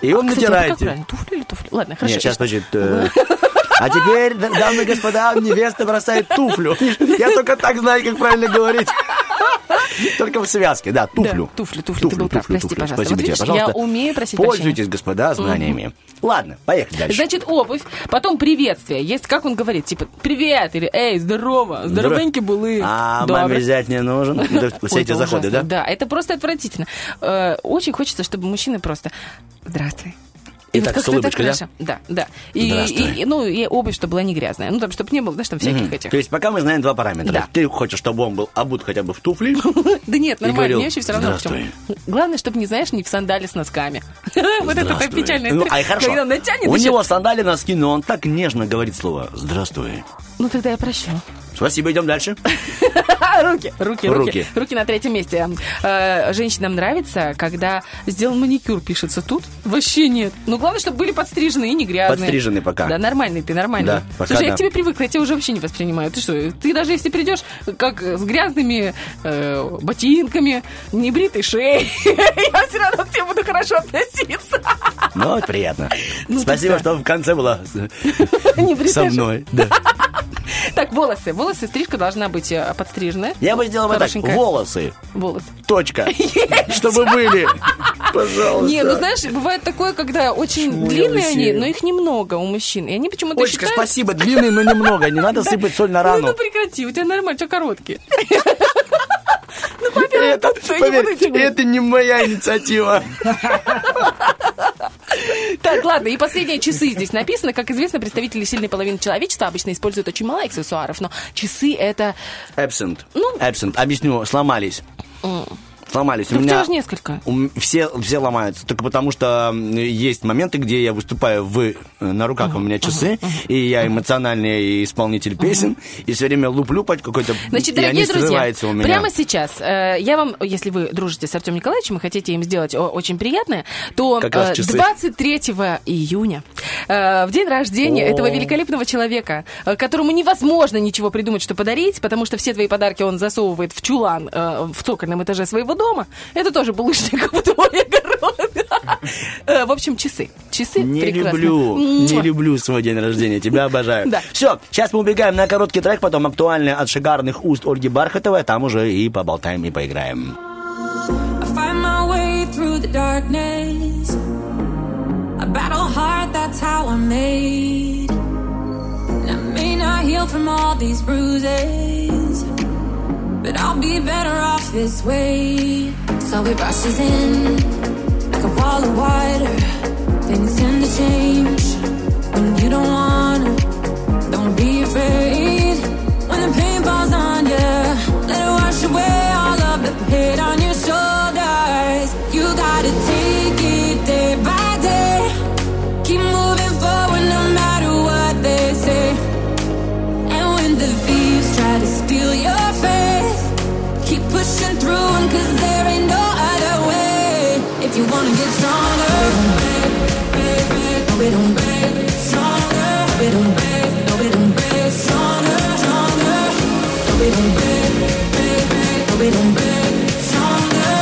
И он натирает. Туфлю или туфлю? Ладно, хорошо. Нет, сейчас, значит... А теперь, дамы и господа, невеста бросает туфлю. Я только так знаю, как правильно говорить. Только в связке, да, туфлю. Да, туфлю, ты был прав, прости, пожалуйста. Спасибо тебе, пожалуйста. Я умею просить прощения. Пользуйтесь, господа, знаниями. Ладно, поехали дальше. Значит, обувь, потом приветствие. Есть, как он говорит, типа, привет, или эй, здорово, здоровеньки булы. А маме взять не нужен. Все эти заходы, да? Да, это просто отвратительно. Очень хочется, чтобы мужчины просто... Здравствуй. И вот как-то так хорошо. Да, да. И обувь, чтобы была не грязная. Ну, там, чтобы не было, знаешь, там всяких этих. То есть пока мы знаем два параметра. Да. Ты хочешь, чтобы он был обут хотя бы в туфли? Да нет, нормально, мне еще все равно. Главное, чтобы, не знаешь, не в сандале с носками. Вот это так печально. Ну, а и хорошо. У него сандали, носки, но он так нежно говорит слово «здравствуй». Ну, тогда я прощу. Спасибо, идем дальше. Руки. Руки на третьем месте. Женщинам нравится, когда сделан маникюр, пишется тут. Вообще нет. Ну, главное, чтобы были подстрижены и не грязные. Подстрижены пока. Да, нормальный ты, нормальный. Да, пока. Слушай, я к тебе привыкла, я тебя уже вообще не воспринимаю. Ты что, ты даже если придешь, как с грязными ботинками, небритой шеей, я все равно к тебе буду хорошо относиться. Ну, это приятно. Спасибо, что в конце была со мной. Так, волосы. Волосы, стрижка должна быть подстриженная. Я бы сделал вот так. Волосы. Точка. Чтобы были. Пожалуйста. Не, ну знаешь, бывает такое, когда очень длинные они, но их немного у мужчин. И они почему-то считают... Олечка, спасибо, длинные, но немного. Не надо сыпать соль на рану. Ну прекрати, у тебя нормально, у тебя короткие. Ну, поверь, это не моя инициатива. Так, ладно, и последние часы здесь написано. Как известно, представители сильной половины человечества обычно используют очень мало аксессуаров, но часы это... Absent. Объясню, сломались. У меня же несколько. Все ломаются. Только потому, что есть моменты, где я выступаю на руках у меня часы, и я эмоциональный исполнитель песен, и все время луплю под какой-то... Значит, дорогие друзья, прямо сейчас я вам, если вы дружите с Артемом Николаевичем и хотите им сделать очень приятное, то 23 июня, в день рождения этого великолепного человека, которому невозможно ничего придумать, что подарить, потому что все твои подарки он засовывает в чулан в цокольном этаже своего дома. Это тоже булыжник в твоей огороде. В общем, часы. Часы прекрасно. Не люблю свой день рождения. Тебя обожаю. Да. Все, сейчас мы убегаем на короткий трек, потом актуальный от шикарных уст Ольги Бархатовой. Там уже и поболтаем, и поиграем. But I'll be better off this way. So it rushes in like a wall of water. Things tend to change when you don't wanna. Don't be afraid when the pain falls on you. Let it wash away all of the hate on your shoulders. You gotta take it day by day. Keep moving forward no matter what they say. And when the thieves try to steal your faith, keep pushing through them, cause there ain't no other way. If you wanna get stronger, no we don't break, stronger, no we don't break, no we don't break, stronger, stronger, no we don't break, no we don't break, stronger,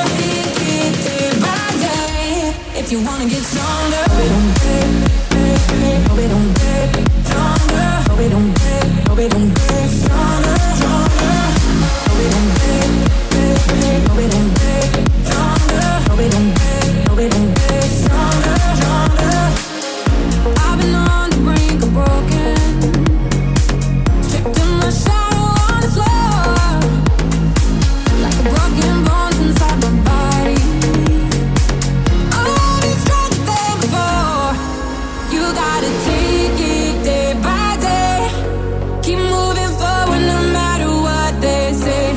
day by day. If you wanna get stronger, we don't break, no we don't break, stronger, no we don't break, no we don't break, stronger, stronger, no we don't break. No, we don't break, stronger. No, we don't break, no, we don't break, stronger, stronger. I've been on the brink of broken, stripped in my shadow on the floor, like a broken bones inside my body. All these drugs there before, you gotta take it day by day. Keep moving forward no matter what they say.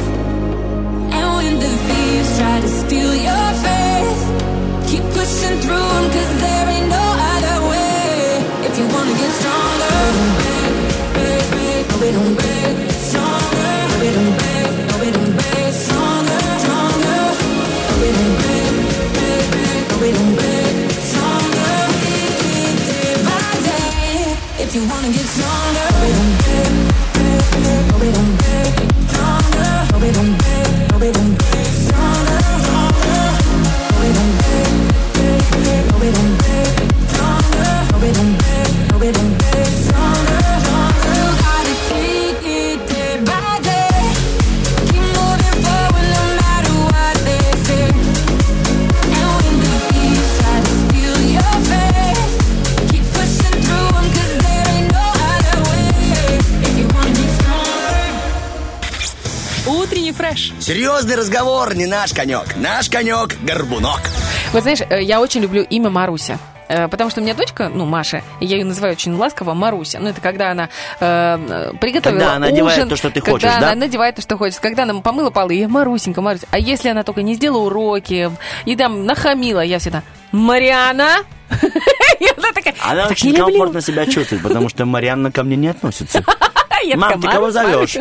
Серьезный разговор не наш конек. Наш конек – горбунок. Вот знаешь, я очень люблю имя Маруся. Потому что у меня дочка, ну, Маша, я ее называю очень ласково Маруся. Ну, это когда она приготовила ужин. Когда она надевает то, что ты хочешь, да? Когда она надевает то, что хочет. Когда она помыла полы, я Марусенька, Маруся. А если она только не сделала уроки и там нахамила, я всегда Марианна. Она очень комфортно себя чувствует, потому что Марианна ко мне не относится. Мам, ты кого зовешь?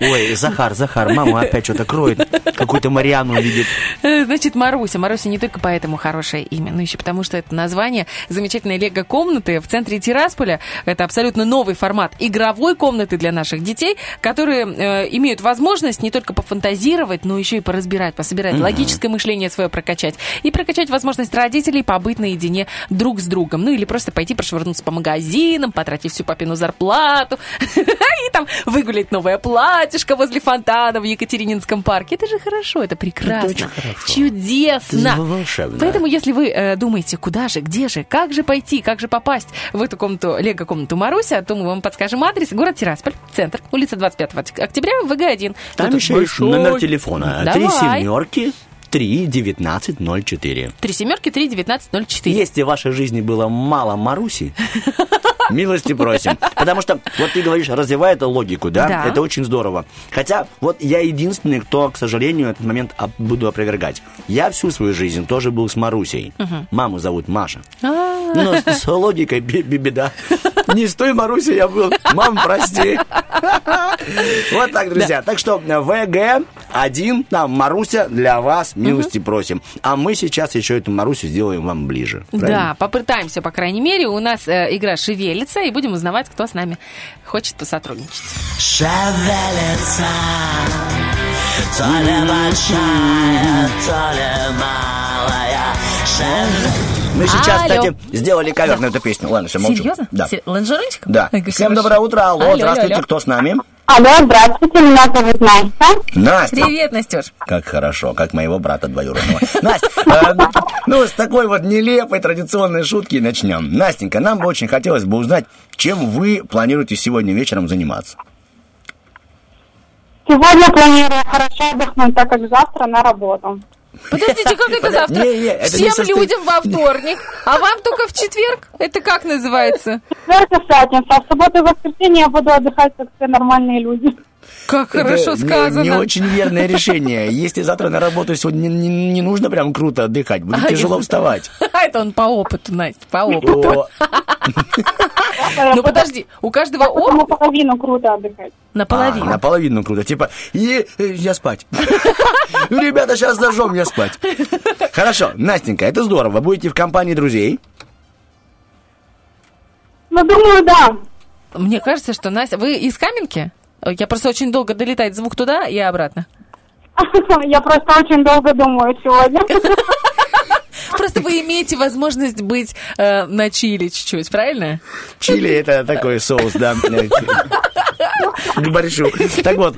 Ой, Захар, мама опять что-то кроет. Какую-то Марианну видит. Значит, Маруся. Маруся не только поэтому хорошее имя, но еще потому, что это название замечательной лего-комнаты в центре Тирасполя. Это абсолютно новый формат игровой комнаты для наших детей, которые имеют возможность не только пофантазировать, но еще и поразбирать, пособирать, логическое мышление свое прокачать. И прокачать возможность родителей побыть наедине друг с другом. Ну, или просто пойти прошвырнуться по магазинам, потратить всю папину зарплату и там выгулять новое платье возле фонтана в Екатерининском парке. Это же хорошо, это прекрасно. Это хорошо. Чудесно. Волшебно. Поэтому, если вы думаете, куда же, где же, как же пойти, как же попасть в эту комнату, лего-комнату Маруся, то мы вам подскажем адрес. Город Тирасполь, центр, улица 25 октября, ВГ1. Там еще большой... номер телефона. Давай. 3 семерки 3 19 04. 3 семерки 3 19 04. Если в вашей жизни было мало Маруси, милости просим. Потому что, вот ты говоришь, развивает логику, да? Да. Это очень здорово. Хотя, вот я единственный, кто, к сожалению, этот момент буду опровергать. Я всю свою жизнь тоже был с Марусей. Угу. Маму зовут Маша. Но с логикой беда. Не с той Марусей я был. Мам, прости. Вот так, друзья. Так что ВГ1, там, Маруся, для вас, милости просим. А мы сейчас еще эту Марусю сделаем вам ближе. Да, попытаемся, по крайней мере. У нас игра «Шевель». Лица, и будем узнавать, кто с нами хочет посотрудничать. Шевелится, то ли большая, то ли малая. Мы сейчас, кстати, сделали кавер на эту песню. Ладно, все, молчу. Серьезно? Да. Ланжерончик? Да. Всем доброе утро. Алло, здравствуйте, кто с нами? Алло, здравствуйте, меня зовут Настя. Настя. Привет, Настюш. Как хорошо, как моего брата двоюродного. Настя, ну, с такой вот нелепой традиционной шутки начнем. Настенька, нам бы очень хотелось бы узнать, чем вы планируете сегодня вечером заниматься? Сегодня планирую хорошо отдохнуть, так как завтра на работу. Подождите, как это завтра? Всем людям во вторник, а вам только в четверг? Это как называется? Четверг и пятница, а в субботу и воскресенье я буду отдыхать, как все нормальные люди. Как хорошо сказано. Не очень верное решение. Если завтра на работу сегодня не нужно прям круто отдыхать, будет тяжело вставать. Это он по опыту, Настя, по опыту. Ну подожди, у каждого опыт... Наполовину круто отдыхать. Наполовину. Наполовину круто. Типа, я спать. Ребята, сейчас зажжем, я спать. Хорошо, Настенька, это здорово. Будете в компании друзей? Ну, думаю, да. Мне кажется, что Настя... Вы из Каменки? Я просто очень долго долетает звук туда и обратно. Я просто очень долго думаю сегодня. Просто вы имеете возможность быть на чили чуть-чуть, правильно? Чили – это такой соус, да. К борщу. Так вот,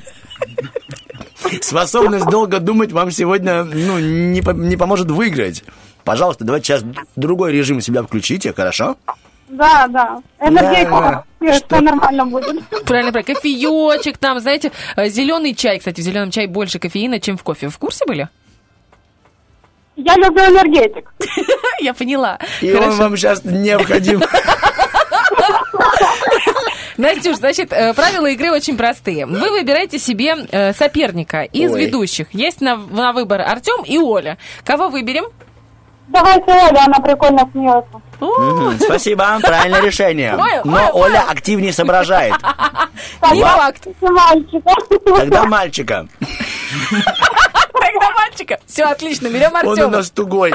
способность долго думать вам сегодня не поможет выиграть. Пожалуйста, давайте сейчас другой режим себя включите, хорошо? Да. Энергетика. Все нормально будет. Правильно. Кофеечек там, знаете, зеленый чай. Кстати, в зеленом чае больше кофеина, чем в кофе. Вы в курсе были? Я люблю энергетик. Я поняла. И он вам сейчас необходим. Настюш, значит, правила игры очень простые. Вы выбираете себе соперника из ведущих. Есть на выбор Артем и Оля. Кого выберем? Давайте Оля, она прикольно смеется. Спасибо, правильное решение. Но Оля активнее соображает. Не факт. Тогда мальчика. Все отлично, берем Артема. Он у нас тугой.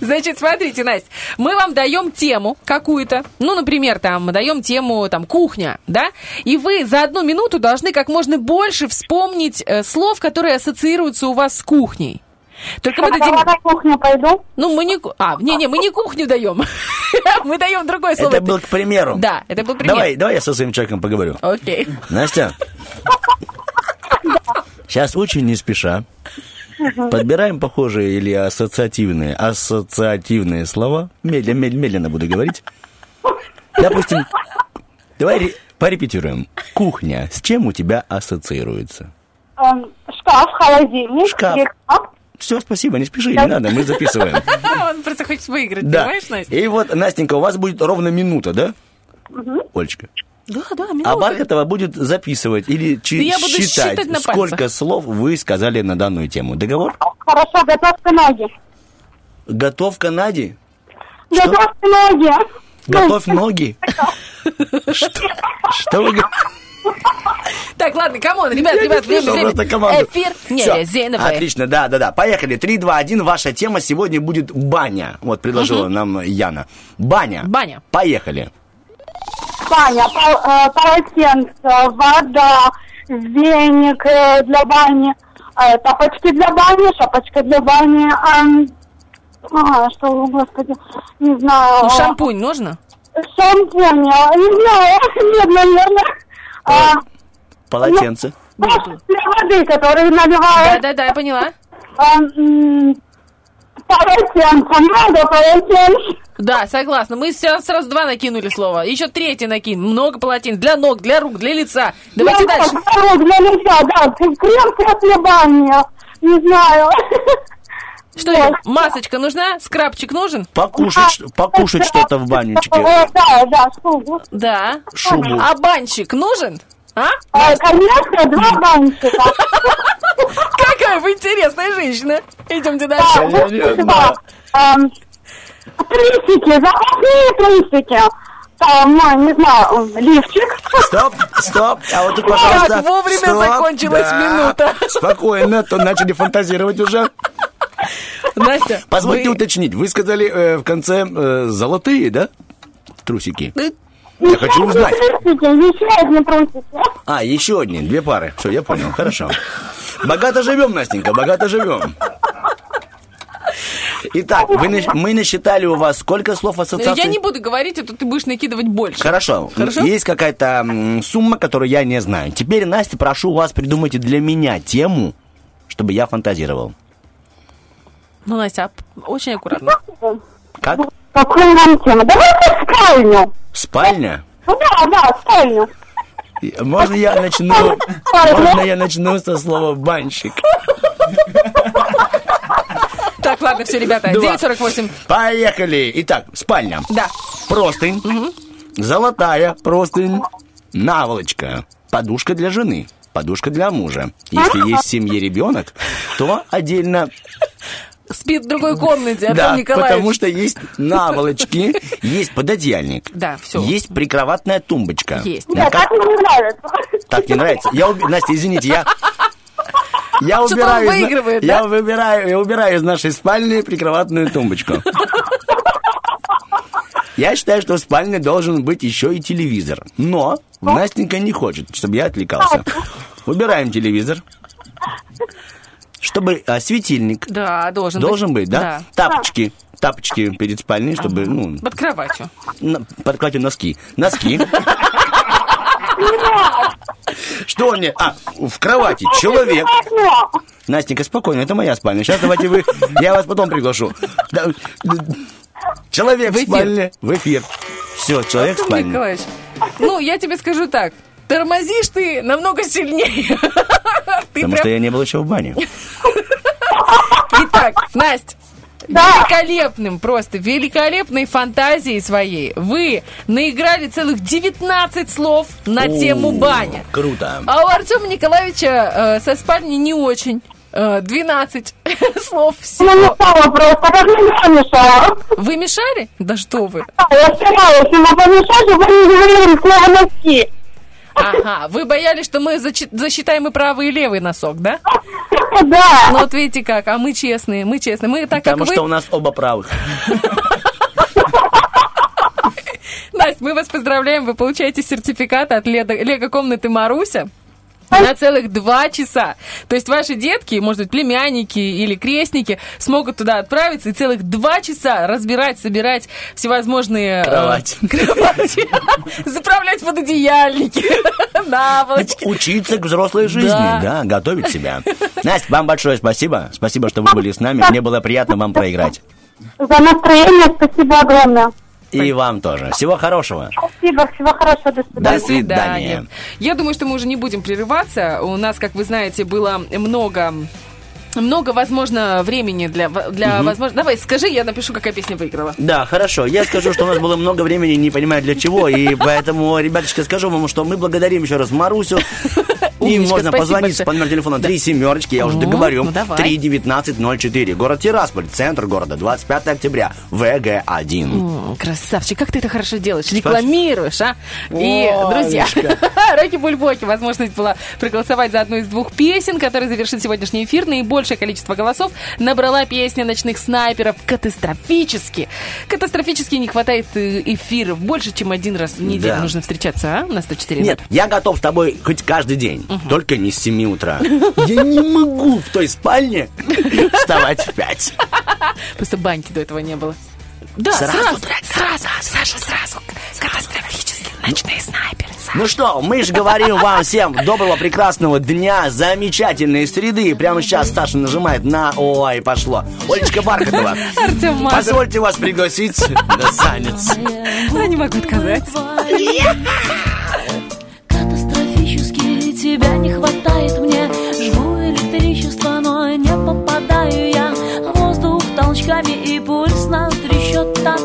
Значит, смотрите, Настя, мы вам даем тему какую-то. Ну, например, там мы даем тему там кухня, да? И вы за 1 минуту должны как можно больше вспомнить слов, которые ассоциируются у вас с кухней. Только мы дадим... на кухню пойду? Ну, мы не... мы не кухню даем. Мы даем другое слово. Это был к примеру. Да, это был пример. Давай я со своим человеком поговорю. Окей. Настя, сейчас очень не спеша подбираем похожие или ассоциативные слова. Медленно буду говорить. Допустим, давай порепетируем. Кухня с чем у тебя ассоциируется? Шкаф, холодильник, шкаф. Все, спасибо, не спеши, не надо, мы записываем. Он просто хочет выиграть, понимаешь, Настя? И вот, Настенька, у вас будет ровно минута, да? Олечка. Да, минута. А Бархатова будет записывать или считать, сколько слов вы сказали на данную тему. Договор? Хорошо, готовка Нади. Готовка Нади? Готовка Нади. Готовь ноги. Что вы говорите? Так, ладно, камон, ребят, время. Эфир нерезиновый. Отлично, да, поехали, 3, 2, 1. Ваша тема сегодня будет баня. Вот, предложила нам Яна. Баня, поехали. Баня, полотенце, вода, веник для бани, тапочки для бани, шапочка для бани. Что, господи, не знаю. Шампунь нужно? Шампунь, не знаю, нет, наверное. Полотенце. Для воды, которые наливают. Да, я поняла. Полотенце, много полотенце. Да, согласна. Мы сразу 2 накинули слова. Еще 3 накинь. Много полотенец. Для ног, для рук, для лица. Давайте дальше. Для ног, для лица, да. Крем для бани. Не знаю. Что это? Масочка нужна? Скрабчик нужен? Покушать что-то в банечке. Да, шубу. Да. Шубу. А банчик нужен? Конечно, 2 банчика. Какая вы интересная женщина. Идемте дальше. Да, трусики, запасные трусики. Там, не знаю, лифчик. Стоп. А вот тут, пожалуйста. Так, вовремя закончилась минута. Спокойно, то начали фантазировать уже. Настя, позвольте уточнить, вы сказали в конце золотые, да, трусики? Я хочу узнать. Еще одни трусики. Еще одни, 2 пары. Все, я понял, хорошо. Богато живем, Настенька, богато живем. Итак, мы насчитали у вас сколько слов ассоциаций? Я не буду говорить, а то ты будешь накидывать больше. Хорошо. Есть какая-то сумма, которую я не знаю. Теперь, Настя, прошу вас, придумайте для меня тему, чтобы я фантазировал. Ну, Настя, очень аккуратно. Как? Какую нам тему? Давайте спальню. Спальня? Да, спальню. Можно я начну со слова банщик? Так, ладно, все, ребята, 9:48. Поехали. Итак, спальня. Да. Простынь. Золотая простынь. Наволочка. Подушка для жены. Подушка для мужа. Если есть в семье ребенок, то отдельно... Спит в другой комнате, Артем Николаевич. Да, потому что есть наволочки, есть пододеяльник, есть прикроватная тумбочка. Есть. Да, так мне не нравится. Так не нравится? Настя, извините, я убираю из нашей спальни прикроватную тумбочку. Я считаю, что в спальне должен быть еще и телевизор. Но Настенька не хочет, чтобы я отвлекался. Убираем телевизор. Чтобы светильник. Да, должен быть, да? Да. Тапочки перед спальней, чтобы, под кроватью. Под кроватью носки. Что он мне? В кровати человек. Настенька, спокойно, это моя спальня. Сейчас давайте я вас потом приглашу. Человек в спальне. В эфир. Все, человек в спальне. Николаевич, я тебе скажу так. Тормозишь ты намного сильнее. Потому что я не был еще в бане. Итак, Настя, великолепной фантазией своей вы наиграли целых 19 слов на тему баня. Круто. А у Артема Николаевича со спальни не очень. 12 слов всего. Я мешала просто, как мне мешала. Вы мешали? Да что вы. Я старалась ему помешать, чтобы не говорили слово носки. Ага, вы боялись, что мы засчитаем и правый, и левый носок, да? Да. Ну вот видите как, а мы честные, Мы так, потому как что у нас оба правых. Настя, мы вас поздравляем, вы получаете сертификат от лего-комнаты «Маруся». На целых 2 часа. То есть ваши детки, может быть, племянники или крестники, смогут туда отправиться и целых 2 часа разбирать, собирать всевозможные... Кровати. Заправлять пододеяльники, наволочки. Учиться к взрослой жизни, готовить себя. Настя, вам большое спасибо. Спасибо, что вы были с нами. Мне было приятно вам проиграть. За настроение спасибо огромное. И вам тоже. Всего хорошего. Спасибо, всего хорошего. До свидания. До свидания. Я думаю, что мы уже не будем прерываться. У нас, как вы знаете, было много, возможно, времени для возможно. Давай, скажи, я напишу, какая песня выиграла. Да, хорошо. Я скажу, что у нас было много времени, не понимаю для чего. И поэтому, ребяточки, скажу вам, что мы благодарим еще раз Марусю. И можно позвонить по номеру телефона 37, я уже договорю, 3-19-04, город Тирасполь, центр города, 25 октября, ВГ1. Красавчик, как ты это хорошо делаешь, рекламируешь, а? И, друзья, РОККИ-БУЛЬБОКИ, возможность была проголосовать за одну из двух песен, которые завершит сегодняшний эфир. Наибольшее количество голосов набрала песня «Ночных снайперов». Катастрофически не хватает эфиров. Больше, чем один раз в неделю нужно встречаться, а? На 104. Нет, я готов с тобой хоть каждый день. Только не с 7 утра. Я не могу в той спальне вставать в 5. Просто баньки до этого не было. Да, сразу, Саша, сразу. Катастрофически. Ночные снайперы. Ну что, мы же говорим вам всем доброго, прекрасного дня, замечательной среды. Прямо сейчас Саша нажимает на ой, пошло. Олечка Бархатова, позвольте вас пригласить на танец. Я не могу отказать. Тебя не хватает мне, жгу электричество, но не попадаю я. Воздух толчками и пульс на три счета.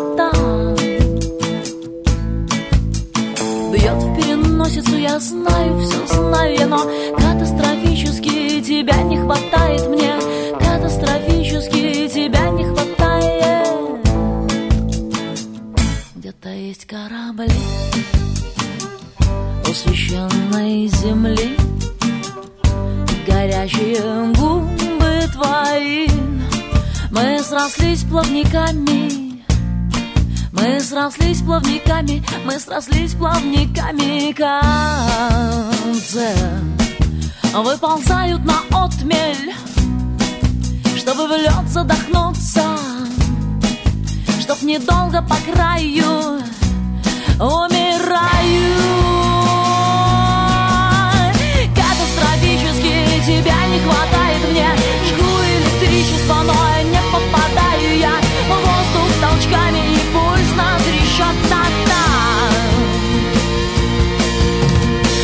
Бьет в переносицу, я знаю, все знаю я, но катастрофически тебя не хватает мне. Катастрофически тебя не хватает. Где-то есть корабли у священной земли, горячие губы твои. Мы срослись плавниками, мы срослись плавниками, мы срослись плавниками. Концы выползают на отмель, чтобы в лед задохнуться, чтоб недолго по краю умираю. Тебя не хватает мне, жгу электричество, но не попадаю я. Воздух толчками и пульс на три счета.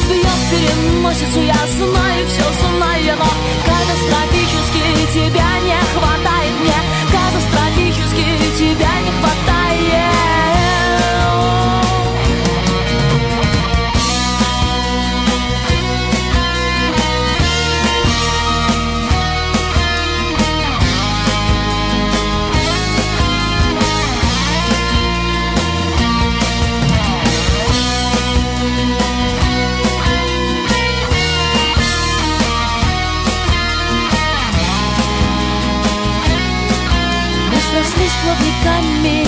Бьет переносицу, я знаю, все знаю, но катастрофически тебя не хватает мне. Катастрофически тебя не хватает. Плавниками,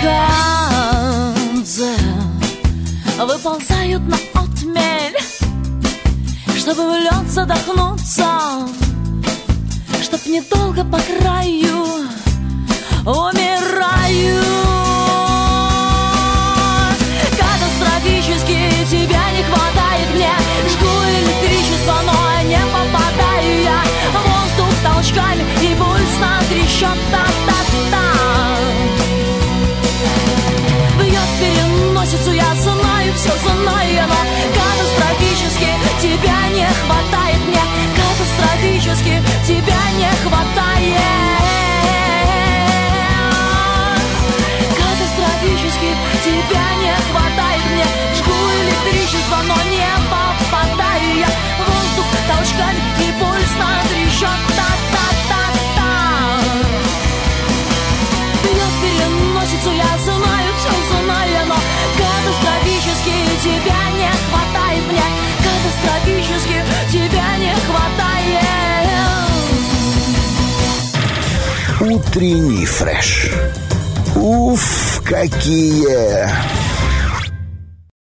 камикадзе выползают на отмель, чтобы в лед задохнуться, чтоб недолго по краю умираю. Катастрофически тебя не хватает мне, жгу электричество, но не попадаю я. Воздух толчками и пульс на три счета. Бьет переносицу, я знаю, все знаю, но катастрофически тебя не хватает мне. Катастрофически тебя не хватает. Катастрофически тебя не хватает мне. Жгу электричество, но не попадаю я. Воздух толчками и пульс на три счета. Я знаю, все знаю, но катастрофически тебя не хватает мне. Катастрофически тебя не хватает. Утренний фреш. Уф, какие...